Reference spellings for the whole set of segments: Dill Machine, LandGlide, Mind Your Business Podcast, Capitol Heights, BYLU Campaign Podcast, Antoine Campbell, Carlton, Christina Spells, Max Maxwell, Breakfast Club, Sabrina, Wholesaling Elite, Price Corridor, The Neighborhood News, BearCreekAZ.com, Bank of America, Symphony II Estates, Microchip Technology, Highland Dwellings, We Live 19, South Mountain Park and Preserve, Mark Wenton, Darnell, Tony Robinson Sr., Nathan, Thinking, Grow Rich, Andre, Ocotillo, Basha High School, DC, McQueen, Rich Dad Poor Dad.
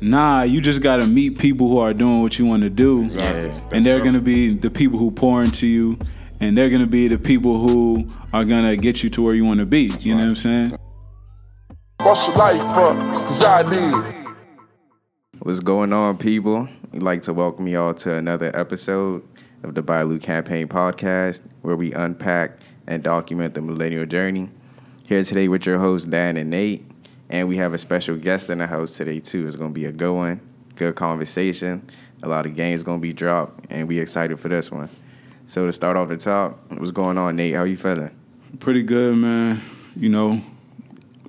Nah, you just gotta meet people who are doing what you want to do, exactly. And they're gonna be the people who pour into you, and they're gonna be the people who are gonna get you to where you want to be. You know what I'm saying? What's your life for? 'Cause I did. What's going on, people? We'd like to welcome y'all to another episode of the BYLU Campaign Podcast, where we unpack and document the millennial journey. Here today with your hosts, Dan and Nate. And we have a special guest in the house today, too. It's going to be a good one, good conversation. A lot of games going to be dropped, and we excited for this one. So to start off the top, what's going on, Nate? How you feeling? Pretty good, man. You know,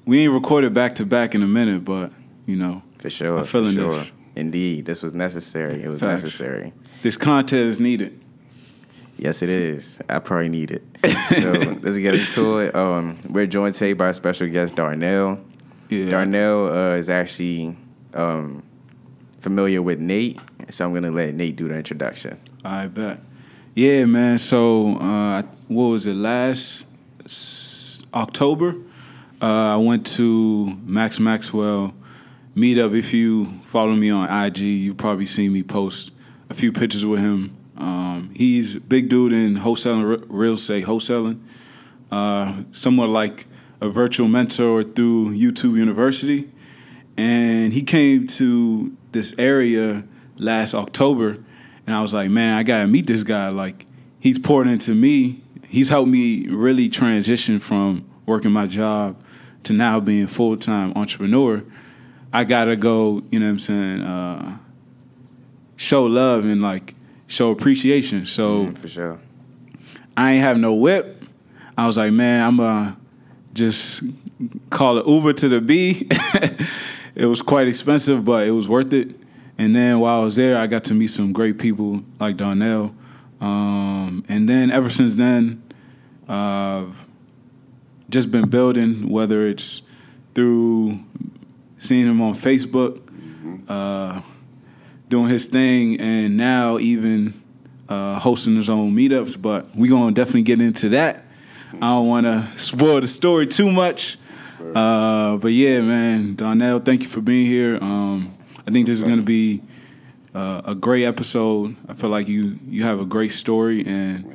we ain't recorded back-to-back in a minute, but, you know. For sure. I'm feeling this. Indeed. This was necessary. It was necessary. This content is needed. Yes, it is. I probably need it. So let's get into it. We're joined today by a special guest, Darnell. Yeah. Darnell is actually familiar with Nate, so I'm going to let Nate do the introduction. I bet. Yeah, man. So what was it, last October? I went to Max Maxwell Meetup. If you follow me on IG, you probably seen me post a few pictures with him. He's a big dude in wholesaling, real estate wholesaling, somewhat like a virtual mentor through YouTube University. And he came to this area last October, and I was like, man, I got to meet this guy. Like, he's poured into me. He's helped me really transition from working my job to now being full-time entrepreneur. I got to go, you know what I'm saying, show love and, like, show appreciation. So for sure. I ain't have no whip. I was like, man, I'm going to just call it Uber to the B. It was quite expensive, but it was worth it. And then while I was there, I got to meet some great people like Darnell. And then ever since then, I've just been building, whether it's through seeing him on Facebook, doing his thing, and now even hosting his own meetups. But we're going to definitely get into that. I don't want to spoil the story too much. But yeah, man, Darnell, thank you for being here. I think this is going to be a great episode. I feel like you have a great story, and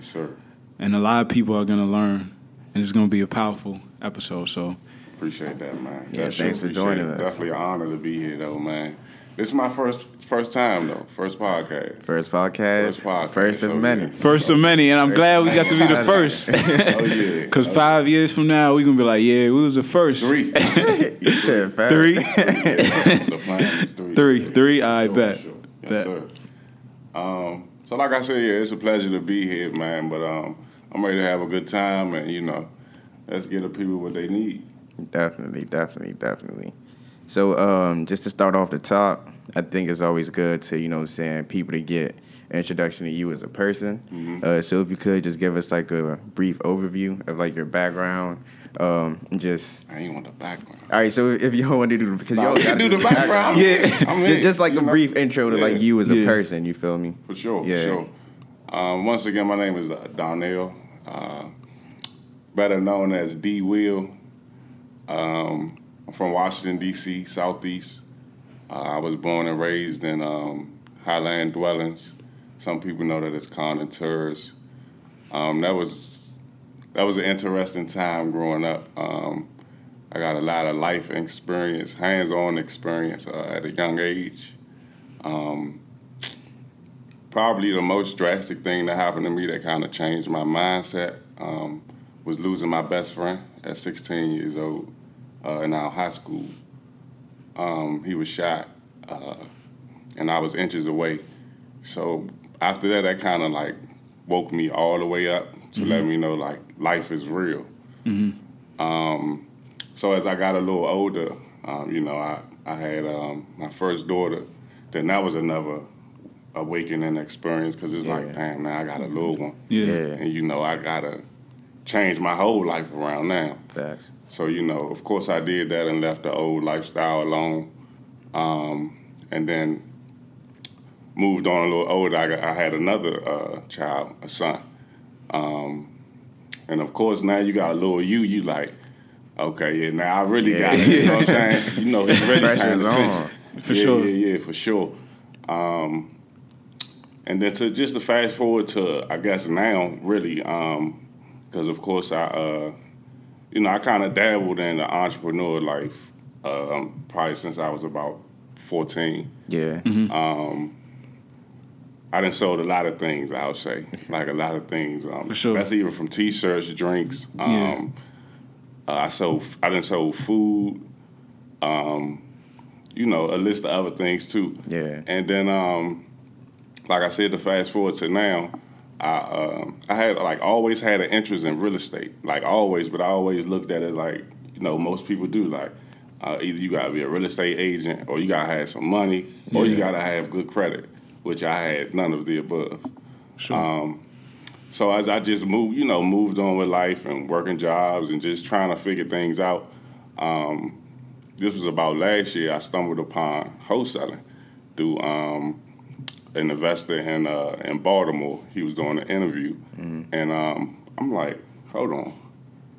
and a lot of people are going to learn, and it's going to be a powerful episode. So appreciate that, man. Yeah, thanks for joining us. Definitely an honor to be here, though, man. This is my first time, though. First podcast. First of many. First of many, and I'm glad we got to be the first. Oh, yeah. Because 5 years from now, we're going to be like, yeah, we was the first. Three. You said five. Three. The plan is three. Three, I bet. Sure. Yes, sir. So like I said, yeah, it's a pleasure to be here, man. But I'm ready to have a good time, and, you know, let's get the people what they need. Definitely. So just to start off the top, I think it's always good to, you know what I'm saying, people to get an introduction to you as a person. Mm-hmm. So if you could just give us like a brief overview of like your background. I ain't want the background. All right, so if y'all want to do, because y'all got to do the background. Yeah, I mean, just like a brief intro to like you as a person, you feel me? For sure, yeah. For sure. Once again, my name is Darnell, better known as D-Will. I'm from Washington, D.C., Southeast. I was born and raised in Highland Dwellings. Some people know that it's Con and Tours. That was an interesting time growing up. I got a lot of life experience, hands-on experience at a young age. Probably the most drastic thing that happened to me that kind of changed my mindset was losing my best friend at 16 years old. In our high school, he was shot, and I was inches away. So after that kind of like woke me all the way up to let me know like life is real. Mm-hmm. So as I got a little older, you know, I had my first daughter. Then that was another awakening experience because it's like, damn, now I got a little one. And you know, I gotta change my whole life around now. Facts. So, you know, of course I did that and left the old lifestyle alone. And then moved on a little older. I had another child, a son. And, of course, now you got a little you like, okay, now I really got it. You know what I'm saying? You know, he's really paying attention. For sure. Yeah, for sure. And then to just to fast forward to, I guess, now, really, because, of course, I kind of dabbled in the entrepreneur life probably since I was about 14. Yeah. Mm-hmm. I done sold a lot of things, I would say. Like, a lot of things. For sure. That's even from T-shirts, drinks. I done sold food. A list of other things, too. Yeah. And then, like I said, to fast forward to now, I had, like, always had an interest in real estate. Like, always. But I always looked at it like, most people do. Like, either you got to be a real estate agent or you got to have some money or you got to have good credit, which I had none of the above. Sure. So as I just moved on with life and working jobs and just trying to figure things out, this was about last year, I stumbled upon wholesaling through an investor in Baltimore. He was doing an interview, and I'm like, hold on.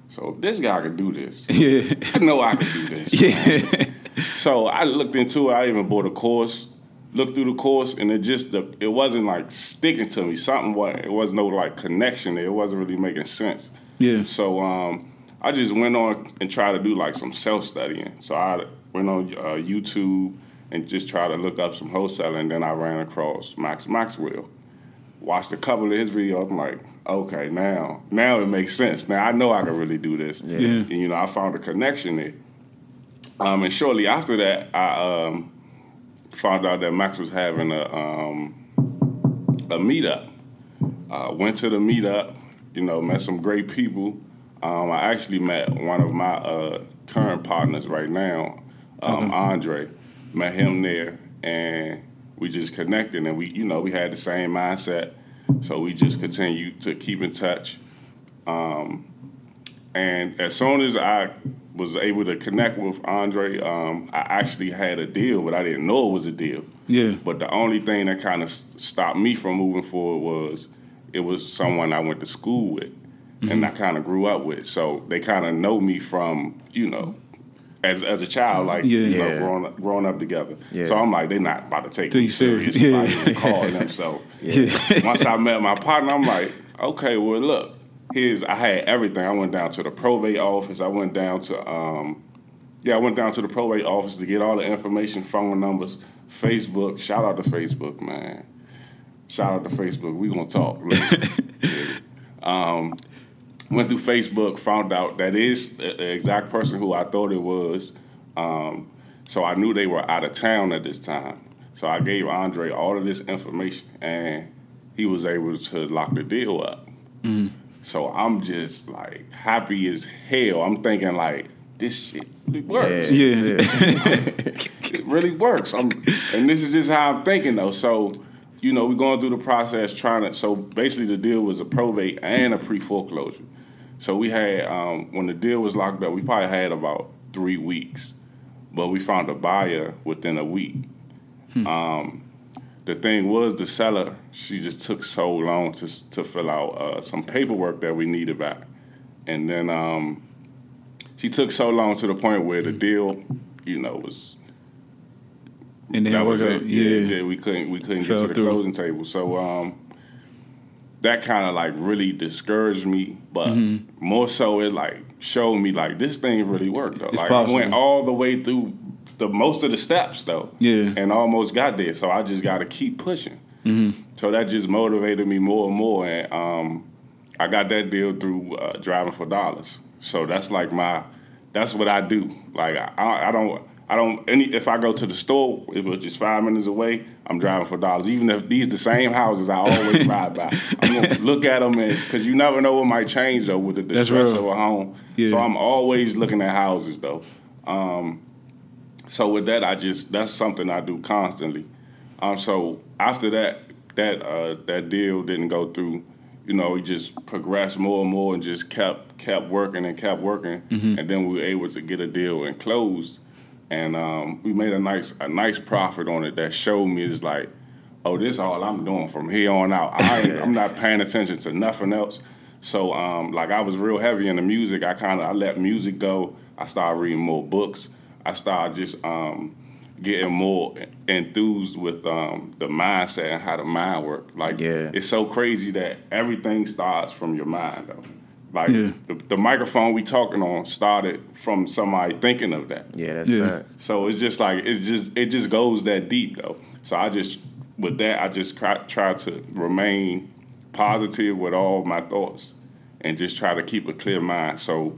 So this guy could do this. Yeah. I know I could do this. Yeah. So I looked into it. I even bought a course, looked through the course, and it wasn't like sticking to me. It wasn't no like connection. It wasn't really making sense. Yeah. So I just went on and tried to do like some self-studying. So I went on YouTube and just tried to look up some wholesaling, and then I ran across Max Maxwell. Watched a couple of his videos. I'm like, okay, now it makes sense. Now I know I can really do this. Yeah. And, I found a connection there. And shortly after that, I found out that Max was having a meetup. Went to the meetup, met some great people. I actually met one of my current partners right now, Andre. Met him there, and we just connected, and we had the same mindset, so we just continued to keep in touch. And as soon as I was able to connect with Andre, I actually had a deal, but I didn't know it was a deal. Yeah. But the only thing that kind of stopped me from moving forward was it was someone I went to school with, mm-hmm. and I kind of grew up with. So they kind of know me from, as a child, like, growing up together. Yeah. So I'm like, they're not about to take me serious. Yeah. Calling them. So once I met my partner, I'm like, okay, well, look, I had everything. I went down to the probate office. I went down to, the probate office to get all the information, phone numbers, Facebook. Shout out to Facebook, man. Shout out to Facebook. We gonna talk. Went through Facebook, found out that is the exact person who I thought it was. So I knew they were out of town at this time. So I gave Andre all of this information, and he was able to lock the deal up. Mm. So I'm just, like, happy as hell. I'm thinking, like, this shit really works. Yeah. It really works. And this is just how I'm thinking, though. So, we're going through the process so basically the deal was a probate and a pre-foreclosure. So we had, when the deal was locked up, we probably had about 3 weeks, but we found a buyer within a week. Hmm. The thing was, the seller, she just took so long to fill out some paperwork that we needed back. And then she took so long to the point where the deal, was... And that was it. Yeah, we couldn't get to the closing table. So that kind of like really discouraged me, but more so it like showed me like this thing really worked though. It's like possible. I went all the way through the most of the steps though, and almost got there. So I just got to keep pushing. Mm-hmm. So that just motivated me more and more, and I got that deal through driving for dollars. So that's like that's what I do. Like if I go to the store, if it's just 5 minutes away, I'm driving for dollars. Even if these the same houses I always ride by, I'm gonna look at them, and because you never know what might change though with the distress of a home. Yeah. So I'm always looking at houses though. So with that, that's something I do constantly. So after that deal didn't go through, we just progressed more and more and just kept working and kept working, and then we were able to get a deal and close. And we made a nice profit on it that showed me it's like, oh, this is all I'm doing from here on out. I'm not paying attention to nothing else. So like I was real heavy into music. I let music go. I started reading more books. I started just getting more enthused with the mindset and how the mind works. Like, it's so crazy that everything starts from your mind, though. Like, the microphone we talking on started from somebody thinking of that. Yeah, that's right. So it's just like, it just goes that deep, though. So I just try to remain positive with all my thoughts and just try to keep a clear mind. So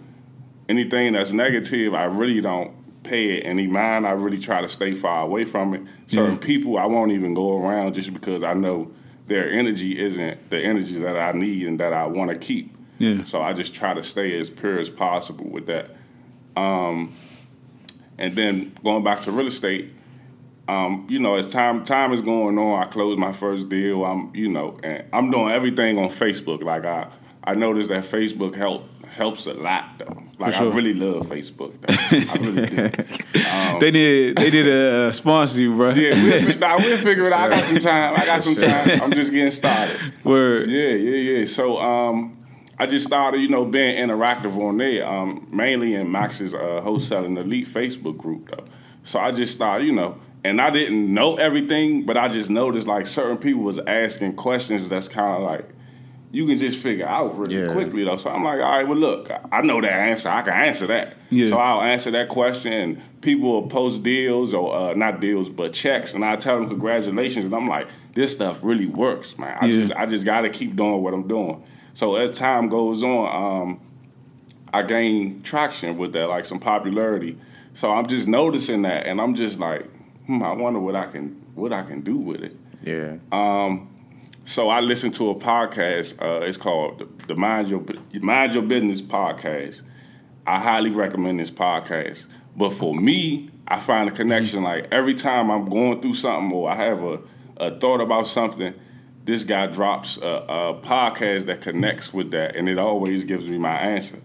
anything that's negative, I really don't pay it any mind. I really try to stay far away from it. Certain people I won't even go around just because I know their energy isn't the energy that I need and that I want to keep. Yeah. So I just try to stay as pure as possible with that. And then going back to real estate, as time is going on, I closed my first deal. And I'm doing everything on Facebook. Like I noticed that Facebook helps a lot though. Like I really love Facebook though. I really do. They did a sponsor you, bro. Yeah, we'll figure it out. I got some time. I'm just getting started. Word. Yeah. So I just started, being interactive on there, mainly in Max's Wholesaling Elite Facebook group, though. So I just started, and I didn't know everything, but I just noticed, like, certain people was asking questions that's kind of like, you can just figure out really quickly, though. So I'm like, all right, well, look, I know that answer. I can answer that. Yeah. So I'll answer that question, and people will post deals or not deals, but checks, and I tell them congratulations, and I'm like, this stuff really works, man. I just got to keep doing what I'm doing. So as time goes on, I gain traction with that, like some popularity. So I'm just noticing that, and I'm just like, I wonder what I can do with it. Yeah. So I listened to a podcast. It's called the Mind Your Business Podcast. I highly recommend this podcast. But for me, I find a connection. Like every time I'm going through something or I have a thought about something, this guy drops a podcast that connects with that, and it always gives me my answer.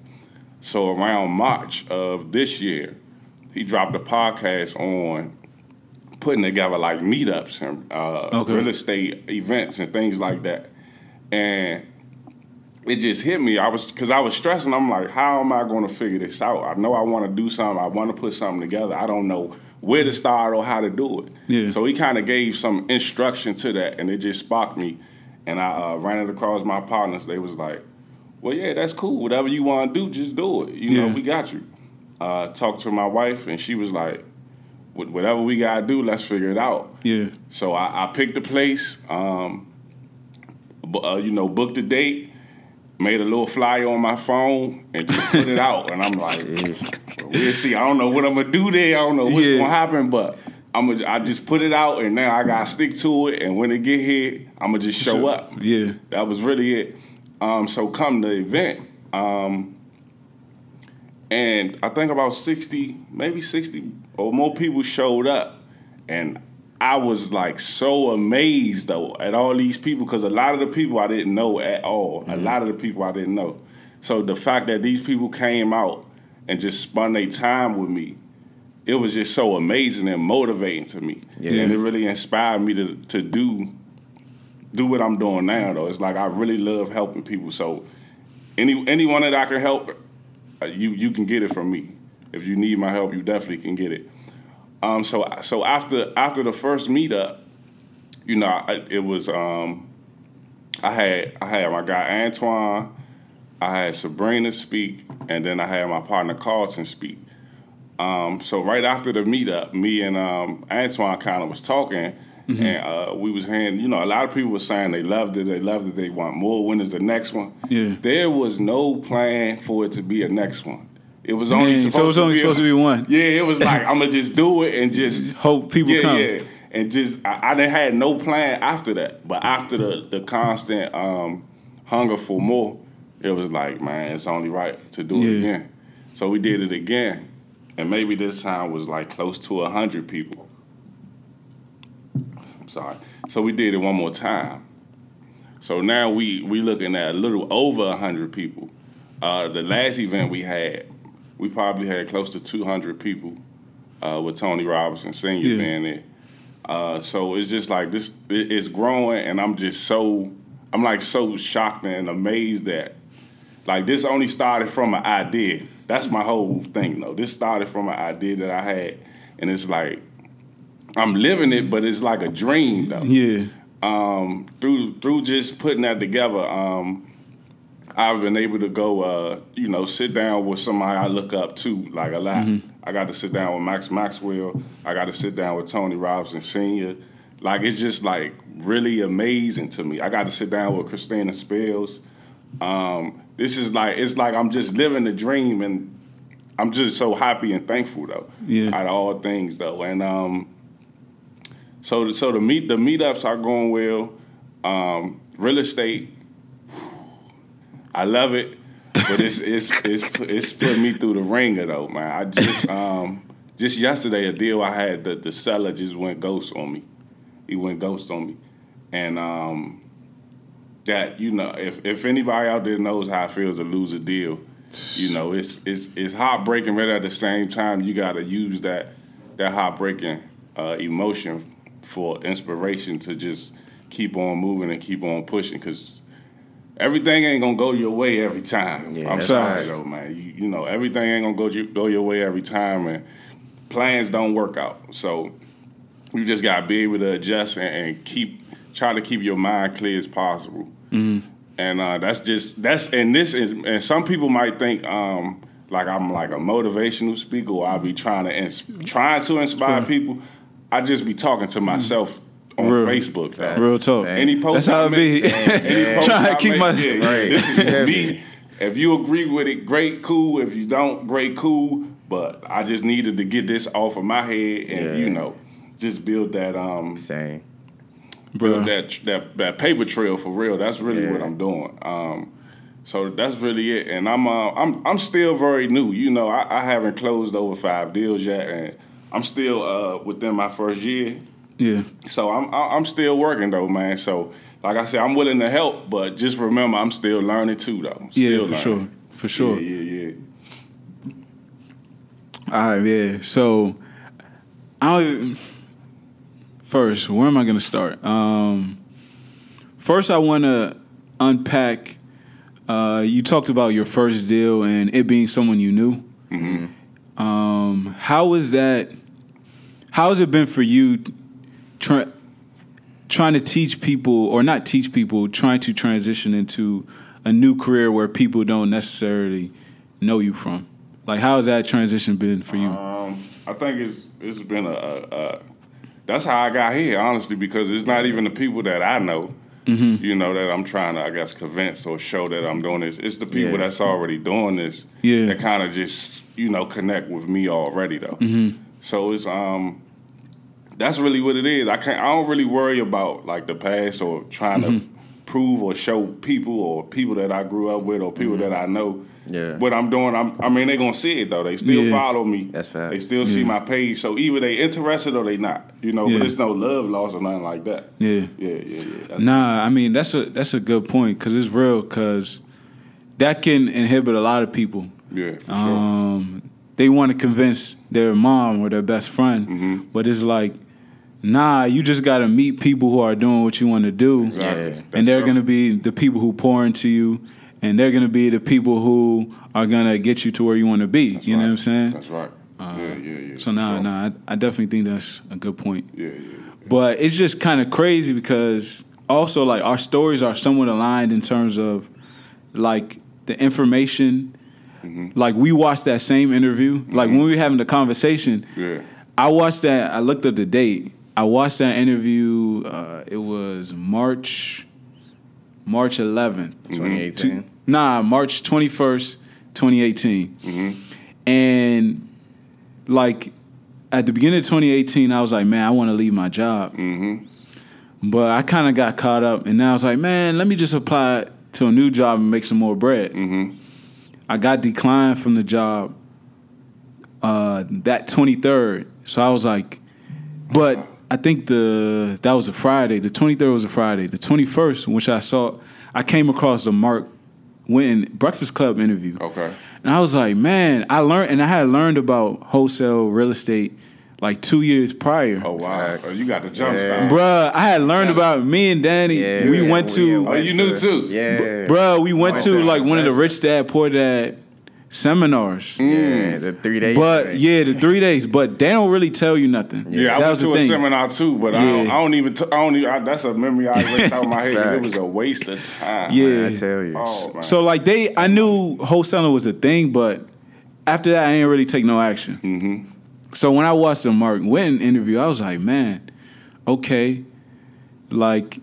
So around March of this year, he dropped a podcast on putting together, like, meetups and real estate events and things like that. And it just hit me. Because I was stressing. I'm like, how am I going to figure this out? I know I want to do something. I want to put something together. I don't know where to start or how to do it. Yeah. So he kind of gave some instruction to that, and it just sparked me. And I ran it across my partners. They was like, well, yeah, that's cool. Whatever you want to do, just do it. We got you. Talked to my wife, and she was like, whatever we got to do, let's figure it out. Yeah. So I picked a place, booked a date, made a little flyer on my phone, and just put it out. And I'm like, we'll see. I don't know what I'm going to do there. I don't know what's going to happen, but I just put it out, and now I got to stick to it. And when it get here, I'm going to just show up. Yeah. That was really it. So come the event, and I think about 60 or more people showed up. And I was like so amazed though at all these people, because a lot of the people I didn't know at all. Mm-hmm. A lot of the people I didn't know. So the fact that these people came out and just spent their time with me, it was just so amazing and motivating to me. Yeah. And it really inspired me to do what I'm doing now though. It's like I really love helping people. So anyone that I can help, you can get it from me. If you need my help, you definitely can get it. So after the first meetup, it was I had my guy Antoine, I had Sabrina speak, and then I had my partner Carlton speak. So right after the meetup, me and Antoine kind of was talking, mm-hmm. and we was hearing, a lot of people were saying they loved it, they want more. When is the next one? Yeah. There was no plan for it to be a next one. It was only supposed to be one. Yeah, it was like, I'm going to just do it and just hope people come. Yeah. And just, I didn't had no plan after that. But after the constant hunger for more, it was like, man, it's only right to do it again. So we did it again. And maybe this time was like close to 100 people. I'm sorry. So we did it one more time. So now we looking at a little over 100 people. The last event we had, we probably had close to 200 people with Tony Robinson Sr. being there. So it's just like this, it's growing, and I'm like so shocked and amazed that, like, this only started from an idea. That's my whole thing, though. This started from an idea that I had, and it's like I'm living it, but it's like a dream though. Yeah. Through just putting that together, I've been able to go, sit down with somebody I look up to, like a lot. Mm-hmm. I got to sit down with Max Maxwell. I got to sit down with Tony Robinson Sr. Like, it's just, like, really amazing to me. I got to sit down with Christina Spells. This is, like, it's like I'm just living the dream, and I'm just so happy and thankful, though, out of all things, though. And so the meetups are going well. Real estate, I love it, but it's put me through the ringer though, man. I just yesterday a deal I had, the seller just went ghost on me. He went ghost on me, and that, you know, if anybody out there knows how it feels to lose a deal, you know, it's heartbreaking. But at the same time, you gotta use that heartbreaking emotion for inspiration to just keep on moving and keep on pushing, because everything ain't going to go your way every time. Yeah, I'm sorry, though, man. You know, everything ain't going to go your way every time, and plans don't work out. So you just got to be able to adjust and try to keep your mind clear as possible. Mm-hmm. And and some people might think like I'm like a motivational speaker, or I'll be trying to inspire people. I just be talking to myself on real, Facebook, though. Real talk. Any post that's how it be. Try to keep my right. This is me. If you agree with it, great, cool. If you don't, great, cool. But I just needed to get this off of my head and you know, just build that same. Build that paper trail for real. That's really what I'm doing. So that's really it. And I'm still very new. You know, I haven't closed over 5 deals yet, and I'm still within my first year. Yeah. So I'm still working though, man. So like I said, I'm willing to help, but just remember, I'm still learning too, though. Still learning, for sure. Yeah. All right, yeah. So first, where am I going to start? First, I want to unpack. You talked about your first deal and it being someone you knew. Mm-hmm. How is that? How has it been for you? Trying to teach people, or not teach people, trying to transition into a new career where people don't necessarily know you from. Like, how has that transition been for you? I think it's been a that's how I got here, honestly, because it's not even the people that I know, mm-hmm. you know, that I'm trying to, I guess, convince or show that I'm doing this. It's the people that's already doing this that kind of just, you know, connect with me already, though. Mm-hmm. So it's that's really what it is. I don't really worry about like the past or trying mm-hmm. to prove or show people or people that I grew up with or people mm-hmm. that I know what I'm doing. I mean, they're going to see it, though. They still follow me. That's fact. They still see my page. So either they interested or they not, you know, but it's no love loss or nothing like that. Yeah. Nah, I mean, that's a good point, because it's real, because that can inhibit a lot of people. Yeah, for sure. They want to convince their mom or their best friend, mm-hmm. but it's like, nah, you just got to meet people who are doing what you want to do. Exactly. Yeah. And they're going to be the people who pour into you, and they're going to be the people who are going to get you to where you want to be. That's know what I'm saying? That's right. Yeah. So, I definitely think that's a good point. Yeah. But it's just kind of crazy, because also, like, our stories are somewhat aligned in terms of, like, the information. Mm-hmm. Like, we watched that same interview. Mm-hmm. Like, when we were having the conversation, I watched that. I looked up the date. I watched that interview. It was March 11th, 2018. Mm-hmm. March 21st, 2018. Mm-hmm. And, like, at the beginning of 2018, I was like, man, I want to leave my job. Mm-hmm. But I kind of got caught up. And now I was like, man, let me just apply to a new job and make some more bread. Mm-hmm. I got declined from the job that 23rd. So I was like, but I think that was a Friday. The 23rd was a Friday. The 21st, which I came across the Mark Wenton Breakfast Club interview. Okay. And I was like, man, I had learned about wholesale real estate like 2 years prior. Oh, wow. So you got the jump start. Bruh, I had learned about me and Danny. Yeah, we went to... Oh, you knew too. Yeah. Bruh, we went to, like, one of the Rich Dad, Poor Dad seminars. Yeah, the 3 days. But yeah, the 3 days. But they don't really tell you nothing. Yeah, I went to a seminar too, but I don't even. That's a memory I went out of my head. It was a waste of time. Yeah, man, I tell you. Oh, so like I knew wholesaling was a thing, but after that, I didn't really take no action. Mm-hmm. So when I watched the Mark Wenton interview, I was like, man, okay, like,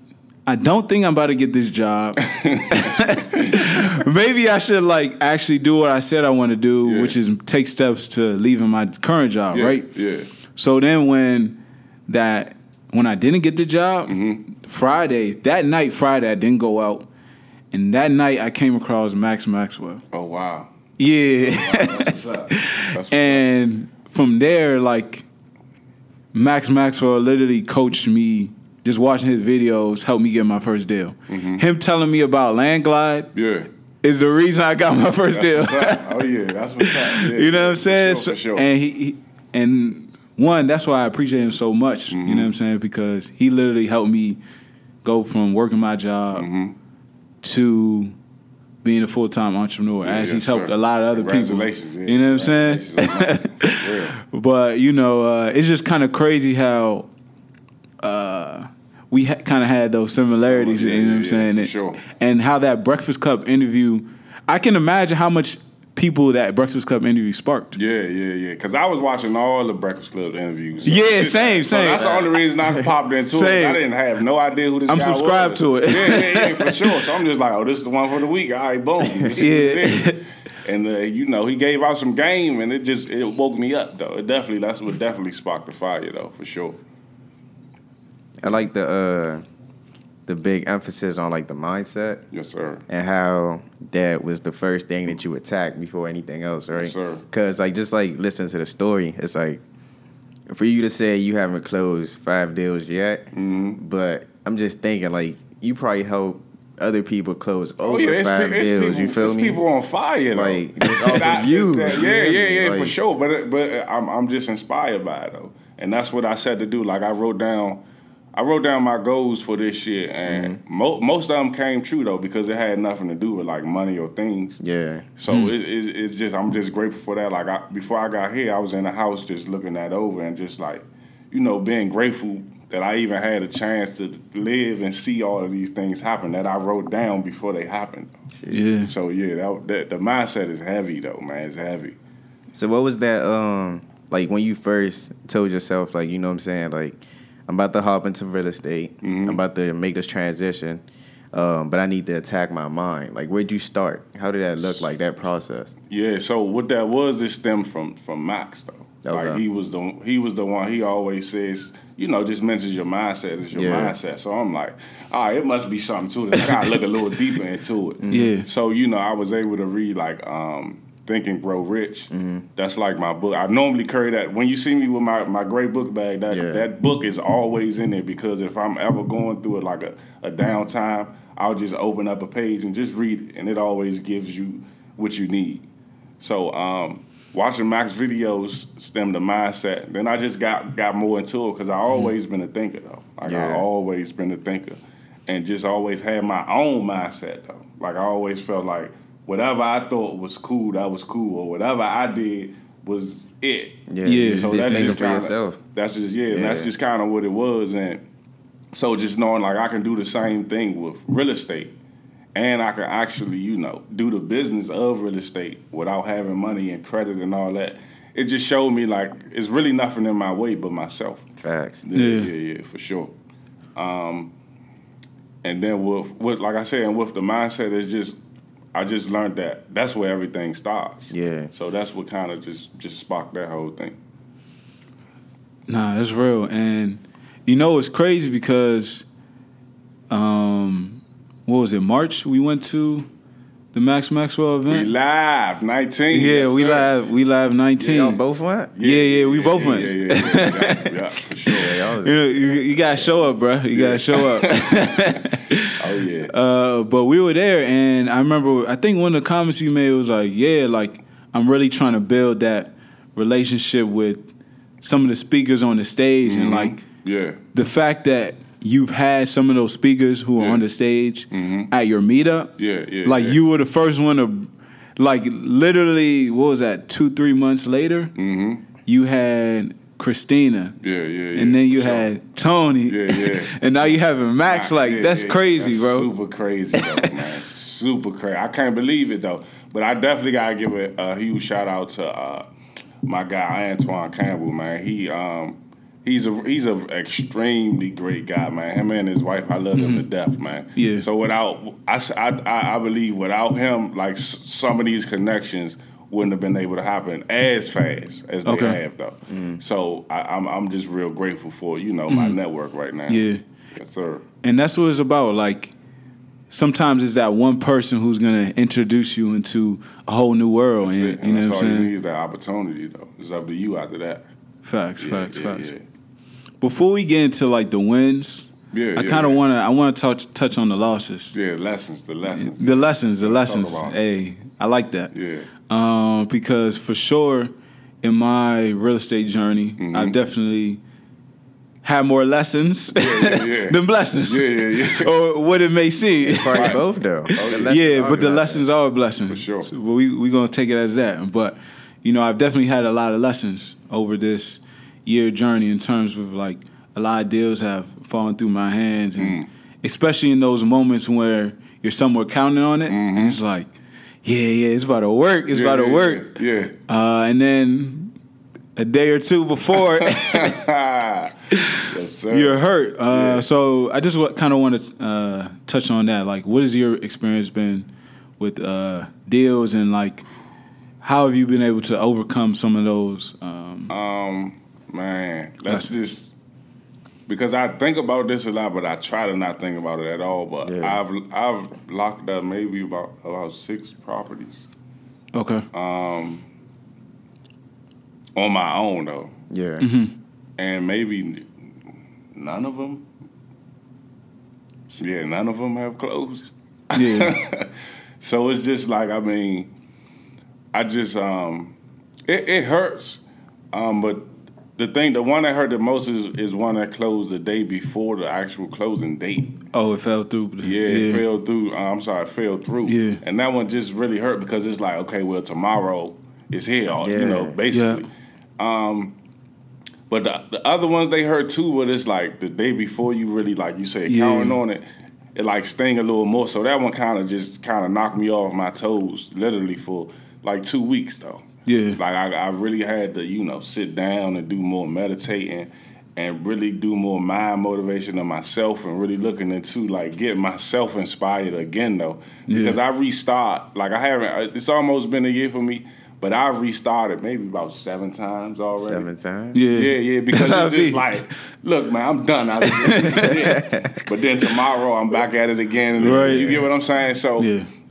I don't think I'm about to get this job. Maybe I should like actually do what I said I want to do, which is take steps to leaving my current job, right? Yeah. So then when I didn't get the job, Friday, I didn't go out. And that night I came across Max Maxwell. Oh, wow. Yeah. That's what's up. And from there, like, Max Maxwell literally coached me. Just watching his videos helped me get my first deal. Mm-hmm. Him telling me about LandGlide is the reason I got my first deal. Oh yeah, that's what's up. Yeah, you know what I'm saying? For sure, for sure. And that's why I appreciate him so much. Mm-hmm. You know what I'm saying? Because he literally helped me go from working my job to being a full-time entrepreneur. He's helped a lot of other people. You know what I'm saying? But you know, it's just kind of crazy how we kind of had those similarities, you know what I'm saying? For sure. And how that Breakfast Club interview, I can imagine how much people that Breakfast Club interview sparked. Yeah. Because I was watching all the Breakfast Club interviews. So. Yeah, same. So that's the only reason I popped into it. I didn't have no idea who this guy was. I'm subscribed to it. Yeah, for sure. So I'm just like, oh, this is the one for the week. All right, boom. And you know, he gave out some game, and it woke me up though. That's what definitely sparked the fire though, for sure. I like the big emphasis on like the mindset. Yes, sir. And how that was the first thing that you attacked before anything else, right? Yes, sir. Because like just like listening to the story, it's like for you to say you haven't closed 5 deals yet, but I'm just thinking like you probably helped other people close over 5 deals. People, you feel me? People on fire, though. Like off of you. Yeah, like, for sure. But I'm just inspired by it though, and that's what I said to do. Like I wrote down my goals for this year, and most of them came true though because it had nothing to do with like money or things. Yeah. So it's just I'm just grateful for that. Like before I got here, I was in the house just looking that over and just like, you know, being grateful that I even had a chance to live and see all of these things happen that I wrote down before they happened. Yeah. So yeah, that the mindset is heavy though, man. It's heavy. So what was that? Like when you first told yourself, like you know what I'm saying, like. I'm about to hop into real estate. Mm-hmm. I'm about to make this transition, but I need to attack my mind. Like, where'd you start? How did that look like, that process? Yeah, so what that was, it stemmed from Max, though. Okay. Like, he was the one, he always says, you know, just mentions your mindset is your mindset. So I'm like, all right, it must be something to this. I got to look a little deeper into it. Yeah. So, you know, I was able to read, like, Thinking, Grow Rich. Mm-hmm. That's like my book. I normally carry that. When you see me with my gray book bag, that book is always in there because if I'm ever going through it like a downtime, I'll just open up a page and just read it, and it always gives you what you need. So watching Max videos stemmed the mindset. Then I just got more into it because I've always been a thinker, though. Like I've always been a thinker and just always had my own mindset, though. Like I always felt like, whatever I thought was cool, that was cool, or whatever I did was it. Yeah. So that's just kinda, and that's just kind of what it was. And so just knowing like I can do the same thing with real estate, and I can actually, you know, do the business of real estate without having money and credit and all that. It just showed me like it's really nothing in my way but myself. Facts. Yeah, for sure. And then with like I said, and with the mindset, it's just. I just learned that that's where everything starts. Yeah. So that's what kind of just sparked that whole thing. Nah, that's real. And, you know, it's crazy because, what was it, March we went to the Max Maxwell event? We Live 19. Yeah, yes, we live 19. Yeah, y'all both went? Yeah, we both went. Yeah, for sure. You got to show up, bro. You got to show up. Oh, yeah. But we were there, and I remember, I think one of the comments you made was like, yeah, like, I'm really trying to build that relationship with some of the speakers on the stage. Mm-hmm. And, like, the fact that you've had some of those speakers who are on the stage at your meetup. You were the first one to, Like literally, what was that? 2-3 months later, you had Christina. And then you had Tony. And now you having Max. Like that's crazy, that's bro. Super crazy, though, man. Super crazy. I can't believe it though. But I definitely gotta give a huge shout out to my guy Antoine Campbell, man. He he's a extremely great guy, man. Him and his wife, I love them to death, man. Yeah. So without I believe without him, like some of these connections wouldn't have been able to happen as fast as they have though. So I'm just real grateful for my network right now. Yeah. Yes, sir. And that's what it's about, like. Sometimes it's that one person who's gonna introduce you into a whole new world. And you know what I'm saying? All you need is that opportunity, though. It's up to you after that. Facts. Before we get into like the wins, I want to touch on the losses. The lessons. Hey, I like that. Yeah. Because for sure, in my real estate journey, I definitely have more lessons than blessings. Or what it may seem. Probably both, though. But the lessons are a blessing. For sure. So we're going to take it as that. But, you know, I've definitely had a lot of lessons over this year journey in terms of, like, a lot of deals have fallen through my hands. And especially in those moments where you're somewhere counting on it. And it's like, it's about to work. It's about to work. Yeah. And then a day or two before, yes, sir. You're hurt. So I just kind of want to touch on that. Like, what has your experience been with deals, and like, how have you been able to overcome some of those? Man, that's just because I think about this a lot, but I try to not think about it at all. But I've locked up maybe about 6 properties. Okay. On my own, though. Yeah. And maybe none of them. Yeah, none of them have closed. Yeah. So it's just like, I mean, I just, it hurts. But the one that hurt the most is one that closed the day before the actual closing date. Oh, it fell through. Yeah, it fell through. It fell through. Yeah. And that one just really hurt because it's like, okay, well, tomorrow is here, you know, basically. Yeah. But the other ones they hurt too, but it's like the day before you really, like you said, counting on it, it like sting a little more. So that one kind of knocked me off my toes literally for like 2 weeks though. Yeah. Like I really had to, sit down and do more meditating and really do more mind motivation of myself and really looking into like get myself inspired again though. Because I restart, like it's almost been a year for me. But I restarted maybe about 7 times already. 7 times? Yeah, because it's just like, look, man, I'm done. But then tomorrow I'm back at it again. And you get what I'm saying? So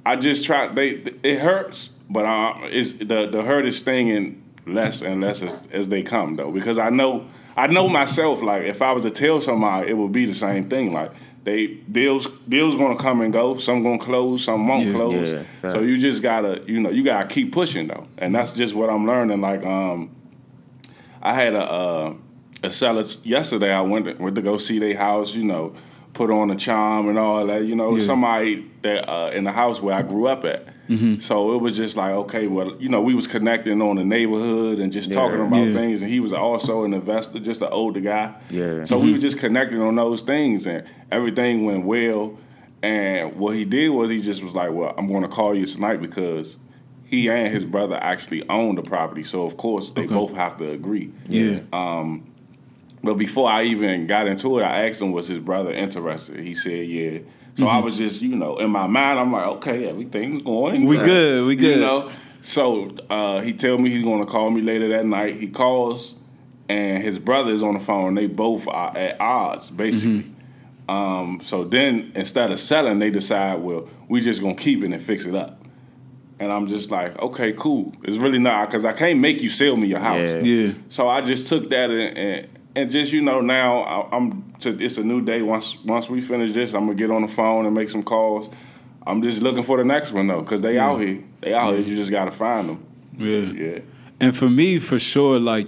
I just try. It hurts, but it's the hurt is stinging less and less as they come, though. Because I know myself, like, if I was to tell somebody, it would be the same thing. Like, deals gonna come and go. Some gonna close, some won't close. Yeah, so you just gotta, you gotta keep pushing though, and that's just what I'm learning. Like, I had a seller yesterday. I went to go see their house. Put on a charm and all that. Somebody that in the house where I grew up at. Mm-hmm. So it was just like, okay, well, we was connecting on the neighborhood and just talking about things. And he was also an investor, just an older guy. Yeah. So we were just connecting on those things, and everything went well. And what he did was he just was like, well, I'm going to call you tonight because he and his brother actually own the property. So, of course, they both have to agree. Yeah. But before I even got into it, I asked him, was his brother interested? He said, yeah. So I was just, in my mind, I'm like, okay, everything's going. We good. So he told me he's going to call me later that night. He calls, and his brother is on the phone. They both are at odds, basically. Mm-hmm. So then, instead of selling, they decide, well, we just going to keep it and fix it up. And I'm just like, okay, cool. It's really not, because I can't make you sell me your house. Yeah. So I just took that and just, now it's a new day. Once we finish this, I'm going to get on the phone and make some calls. I'm just looking for the next one, though, because they out here. They out here. You just got to find them. Yeah. And for me, for sure, like,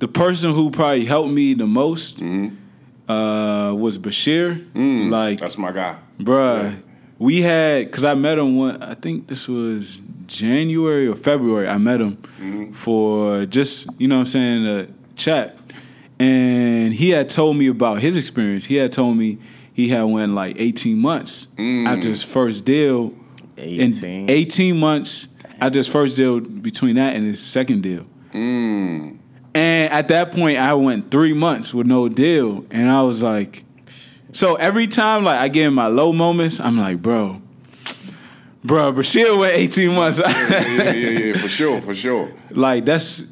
the person who probably helped me the most was Bashir. Like, that's my guy. Bruh, we had, because I met him I think this was January or February, I met him for just, you know what I'm saying, a chat. And he had told me about his experience. He had told me he had went like 18 months after his first deal. 18? 18 months after his first deal between that and his second deal. And at that point, I went 3 months with no deal. And I was like... So every time like I get in my low moments, I'm like, bro, Bashir went 18 months. yeah, for sure. Like, that's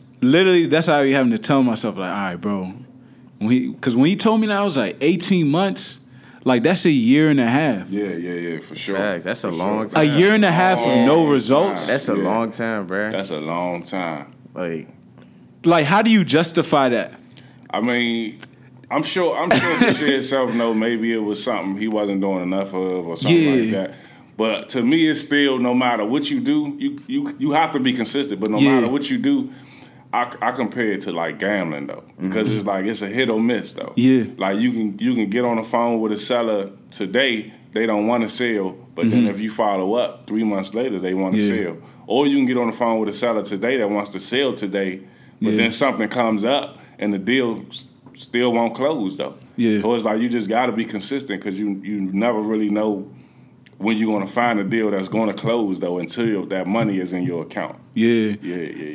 how you having to tell myself, like, all right, bro. Because when he told me that, I was like, 18 months? Like, that's a year and a half. Yeah, for sure. Facts. That's a long time. A year and a half with no results? That's a long time, bro. That's a long time. Like, how do you justify that? I mean... I'm sure Bashir himself know maybe it was something he wasn't doing enough of or something like that. But to me, it's still no matter what you do, you have to be consistent. But no matter what you do, I compare it to like gambling though, because it's like it's a hit or miss though. Yeah, like you can get on the phone with a seller today, they don't want to sell, but then if you follow up 3 months later, they want to sell. Or you can get on the phone with a seller today that wants to sell today, but then something comes up and the deal still won't close though. Yeah. So it's like you just gotta be consistent because you never really know when you're gonna find a deal that's gonna close though until that money is in your account. Yeah.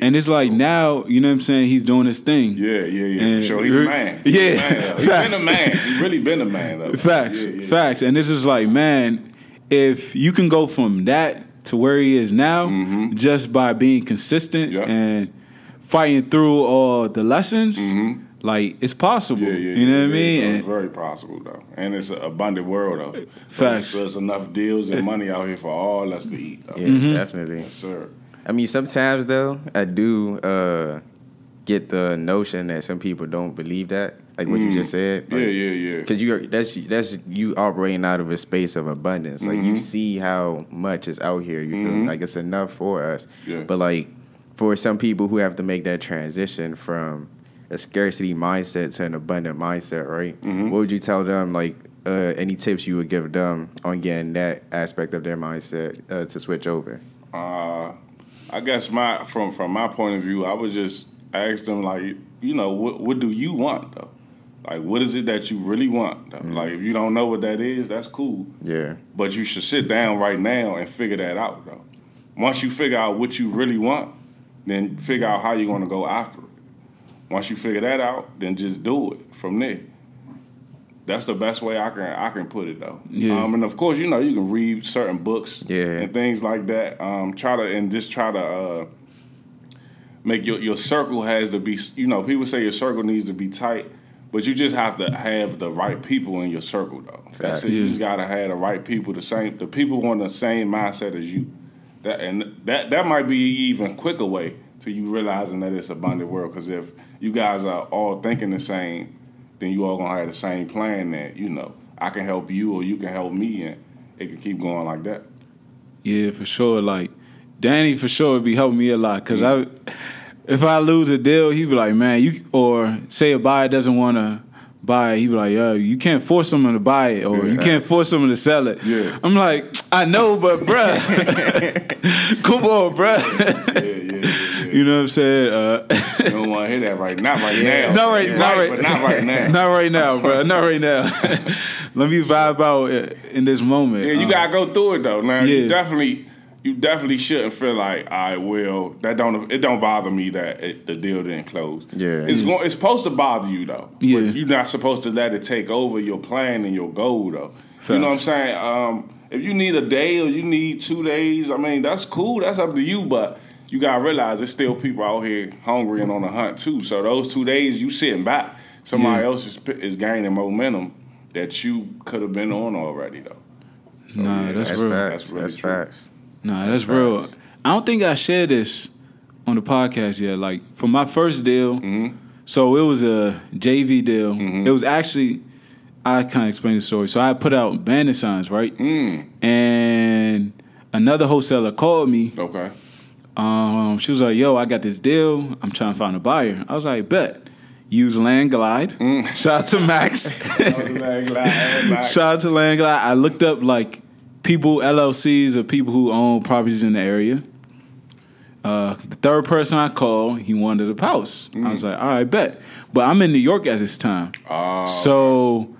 And it's like now, you know what I'm saying, he's doing his thing. Yeah. And for sure, he's a man. Yeah. He's been a man. He's really been a man though. Facts. And this is like, man, if you can go from that to where he is now just by being consistent and fighting through all the lessons. Like, it's possible. Yeah, you know what I mean? It's very possible, though. And it's an abundant world, though. Facts. So there's enough deals and money out here for all us to eat, though. Yeah, definitely. Yes, sir. I mean, sometimes, though, I do get the notion that some people don't believe that, like what you just said. Like, yeah. Because that's you operating out of a space of abundance. Like, you see how much is out here. You feel like it's enough for us. Yeah. But, like, for some people who have to make that transition from a scarcity mindset to an abundant mindset, right? What would you tell them, like, any tips you would give them on getting that aspect of their mindset to switch over? I guess from my point of view, I would just ask them, like, you know, what do you want, though? Like, what is it that you really want? Like, if you don't know what that is, that's cool. Yeah. But you should sit down right now and figure that out, though. Once you figure out what you really want, then figure out how you're going to go after it. Once you figure that out, then just do it from there. That's the best way I can put it, though. Yeah. And of course, you know, you can read certain books and things like that. Try to make your circle has to be, you know, people say your circle needs to be tight, but you just have to have the right people in your circle, though. That's it. You just gotta have the right people, the people on the same mindset as you. That might be even quicker way to you realizing that it's an abundant world, because if you guys are all thinking the same, then you all gonna have the same plan that, you know, I can help you or you can help me, and it can keep going like that. Yeah, for sure. Like, Danny for sure would be helping me a lot, because if I lose a deal, he'd be like, man, you, or say a buyer doesn't want to buy it, he'd be like, yo, you can't force someone to buy it, or you can't force someone to sell it. Yeah. I'm like, I know, but bruh, come on, bruh. You know what I'm saying? You don't want to hear that right now. Not right now, bro. Let me vibe out in this moment. Yeah, you gotta go through it though. Now, you definitely shouldn't feel like, I will. It don't bother me that the deal didn't close. Yeah, it's supposed to bother you though. Yeah, but you're not supposed to let it take over your plan and your goal though. Facts. You know what I'm saying? If you need a day or you need 2 days, I mean, that's cool. That's up to you, but you gotta realize there's still people out here hungry and on the hunt too. So those 2 days you sitting back, somebody else is gaining momentum that you could have been on already though. So, that's real. That's facts. That's real. I don't think I shared this on the podcast yet. Like, for my first deal, so it was a JV deal. It was actually, I kind of explained the story. So I put out bandit signs, right? And another wholesaler called me. Okay. She was like, yo, I got this deal, I'm trying to find a buyer. I was like, bet. Use LandGlide. Shout out to Max. Shout out to LandGlide. I looked up like people, LLCs, or people who own properties in the area. The third person I called, he wanted a house. I was like, all right, bet. But I'm in New York at this time. So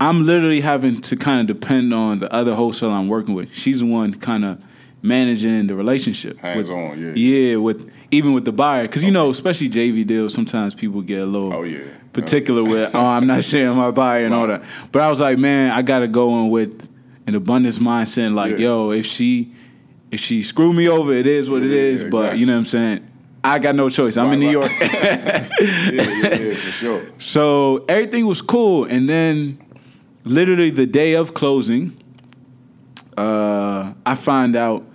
I'm literally having to kind of depend on the other wholesaler I'm working with. She's the one kind of managing the relationship. Hands on, yeah. Yeah, even with the buyer. Because, you know, especially JV deals, sometimes people get a little particular with, I'm not sharing my buyer and all that. But I was like, man, I got to go in with an abundance mindset. Like, yo, if she screwed me over, it is what it is. But, you know what I'm saying? I got no choice. I'm in New York. yeah, for sure. So everything was cool. And then literally the day of closing, I find out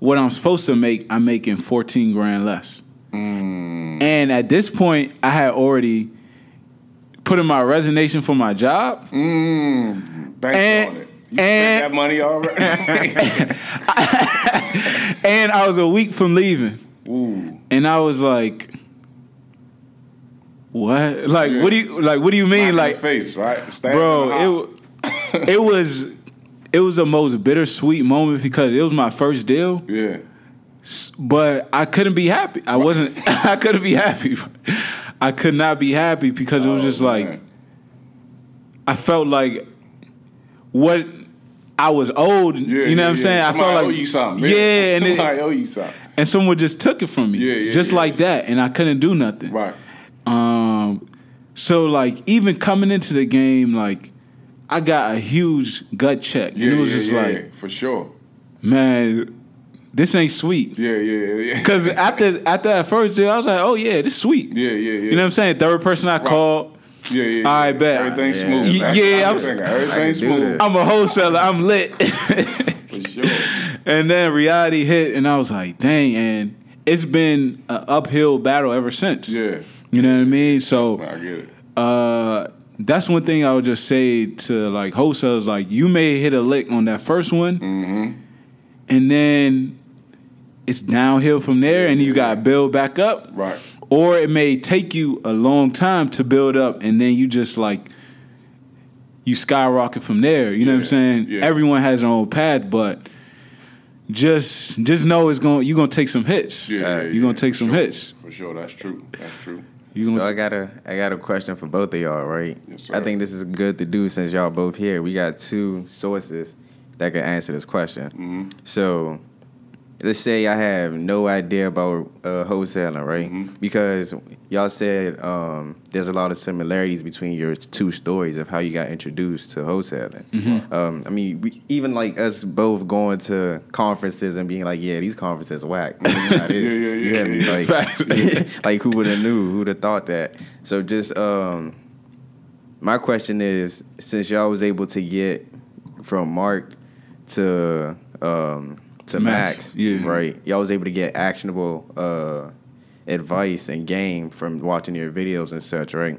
what I'm supposed to make, I'm making $14,000 less. And at this point, I had already put in my resignation for my job. Bank on it. You spent that money already. And I was a week from leaving. Ooh. And I was like, "What? Like, what do you like? What do you mean? Like, in the face, right, bro? It was the most bittersweet moment because it was my first deal. Yeah, but I couldn't be happy. I wasn't. I couldn't be happy. I could not be happy because it was just like I felt like what I was owed. You know what I'm saying? I felt like owe you something. Man. Yeah, and I owe you something. And someone just took it from me, like that, and I couldn't do nothing. Right. So, like, even coming into the game, like, I got a huge gut check. Yeah, and it was like, for sure, man, this ain't sweet. Yeah. Because after that first deal, I was like, oh yeah, this is sweet. Yeah. You know what I'm saying? Third person I called. Yeah. I bet everything's smooth. Everything's smooth. I'm a wholesaler. I'm lit. For sure. And then reality hit, and I was like, dang, and it's been an uphill battle ever since. Yeah. You know what I mean? So I get it. That's one thing I would just say to, like, wholesalers, like, you may hit a lick on that first one, and then it's downhill from there, and you got to build back up. Right. Or it may take you a long time to build up, and then you just, like, you skyrocket from there. You know what I'm saying? Yeah. Everyone has their own path, but just know you're going to take some hits. You're going to take some hits. For sure. That's true. So I got a question for both of y'all, right? Yes, sir. I think this is good to do since y'all both here. We got two sources that can answer this question. So let's say I have no idea about wholesaling, right? Because y'all said there's a lot of similarities between your two stories of how you got introduced to wholesaling. I mean, even like us both going to conferences and being like, yeah, these conferences are whack. Like, who would have knew? Who would have thought that? So just my question is, since y'all was able to get from Mark to Max, right? Y'all was able to get actionable advice and game from watching your videos and such, right?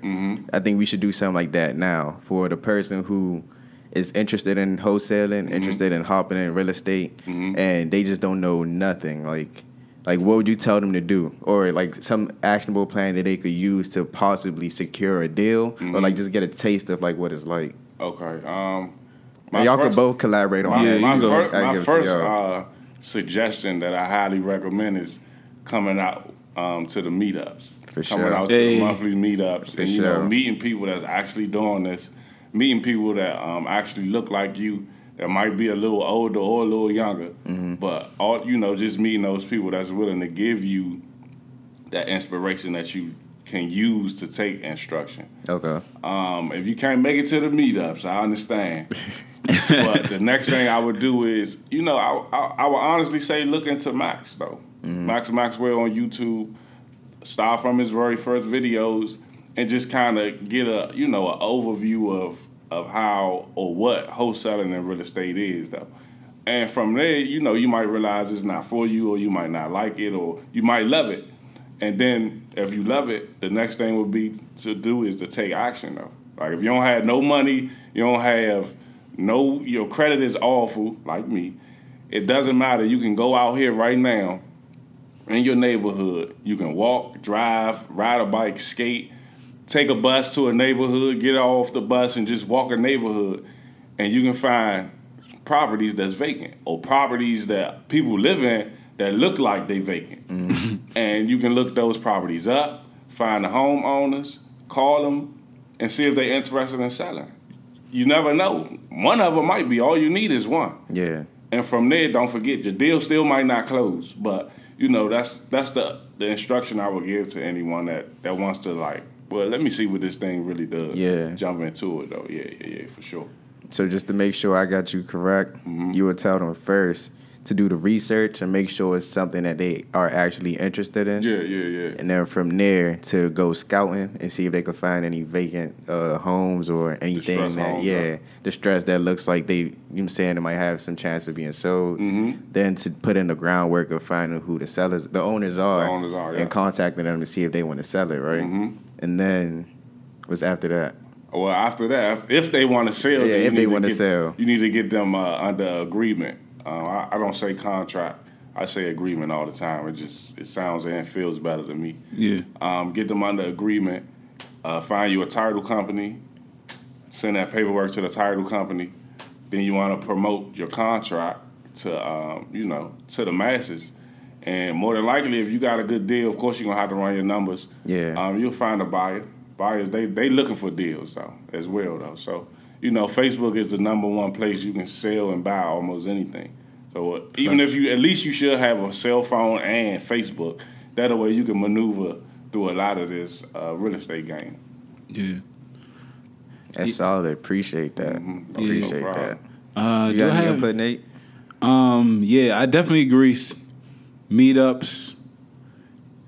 I think we should do something like that now for the person who is interested in wholesaling, interested in hopping in real estate, and they just don't know nothing. Like, what would you tell them to do? Or, like, some actionable plan that they could use to possibly secure a deal or, like, just get a taste of, like, what it's like. Okay. Y'all could both collaborate on that. My first suggestion that I highly recommend is coming out to the meetups. For sure. Coming out to the monthly meetups. For and, you know, meeting people that's actually doing this, meeting people that actually look like you, that might be a little older or a little younger, but, just meeting those people that's willing to give you that inspiration that you can use to take instruction. Okay. If you can't make it to the meetups, I understand. But the next thing I would do is, I would honestly say look into Max, though. Max Maxwell on YouTube, start from his very first videos and just kind of get a, an overview of how or what wholesaling and real estate is, though. And from there, you might realize it's not for you, or you might not like it, or you might love it. And then if you love it, the next thing would be to do is to take action, though. Like, if you don't have no money, your credit is awful, like me, it doesn't matter. You can go out here right now in your neighborhood. You can walk, drive, ride a bike, skate, take a bus to a neighborhood, get off the bus and just walk a neighborhood, and you can find properties that's vacant or properties that people live in that look like they vacant. Mm-hmm. And you can look those properties up, find the homeowners, call them, and see if they're interested in selling. You never know. One of them might be. All you need is one. Yeah. And from there, don't forget, your deal still might not close. But, you know, that's the instruction I would give to anyone that wants to, like, well, let me see what this thing really does. Yeah. Jump into it, though. Yeah, for sure. So just to make sure I got you correct, mm-hmm. you would tell them first to do the research and make sure it's something that they are actually interested in. Yeah. And then from there to go scouting and see if they can find any vacant homes or anything distressed that looks like they, you know what I'm saying, it might have some chance of being sold. Mm-hmm. Then to put in the groundwork of finding who the sellers, the owners are, and contacting them to see if they want to sell it, right? Mm-hmm. And then what's after that? Well, after that, if they want to sell, you need to get them under agreement. I don't say contract; I say agreement all the time. It sounds and feels better to me. Yeah. Get them under agreement. Find you a title company. Send that paperwork to the title company. Then you want to promote your contract to the masses. And more than likely, if you got a good deal, of course you're gonna have to run your numbers. Yeah. You'll find a buyer. Buyers, they looking for deals, though, as well, though. So, you know, Facebook is the number one place you can sell and buy almost anything. So, even if you, at least you should have a cell phone and Facebook. That way you can maneuver through a lot of this real estate game. Yeah. That's solid. Appreciate that. Mm-hmm. Appreciate that. You got any input, Nate? Yeah, I definitely agree. Meetups,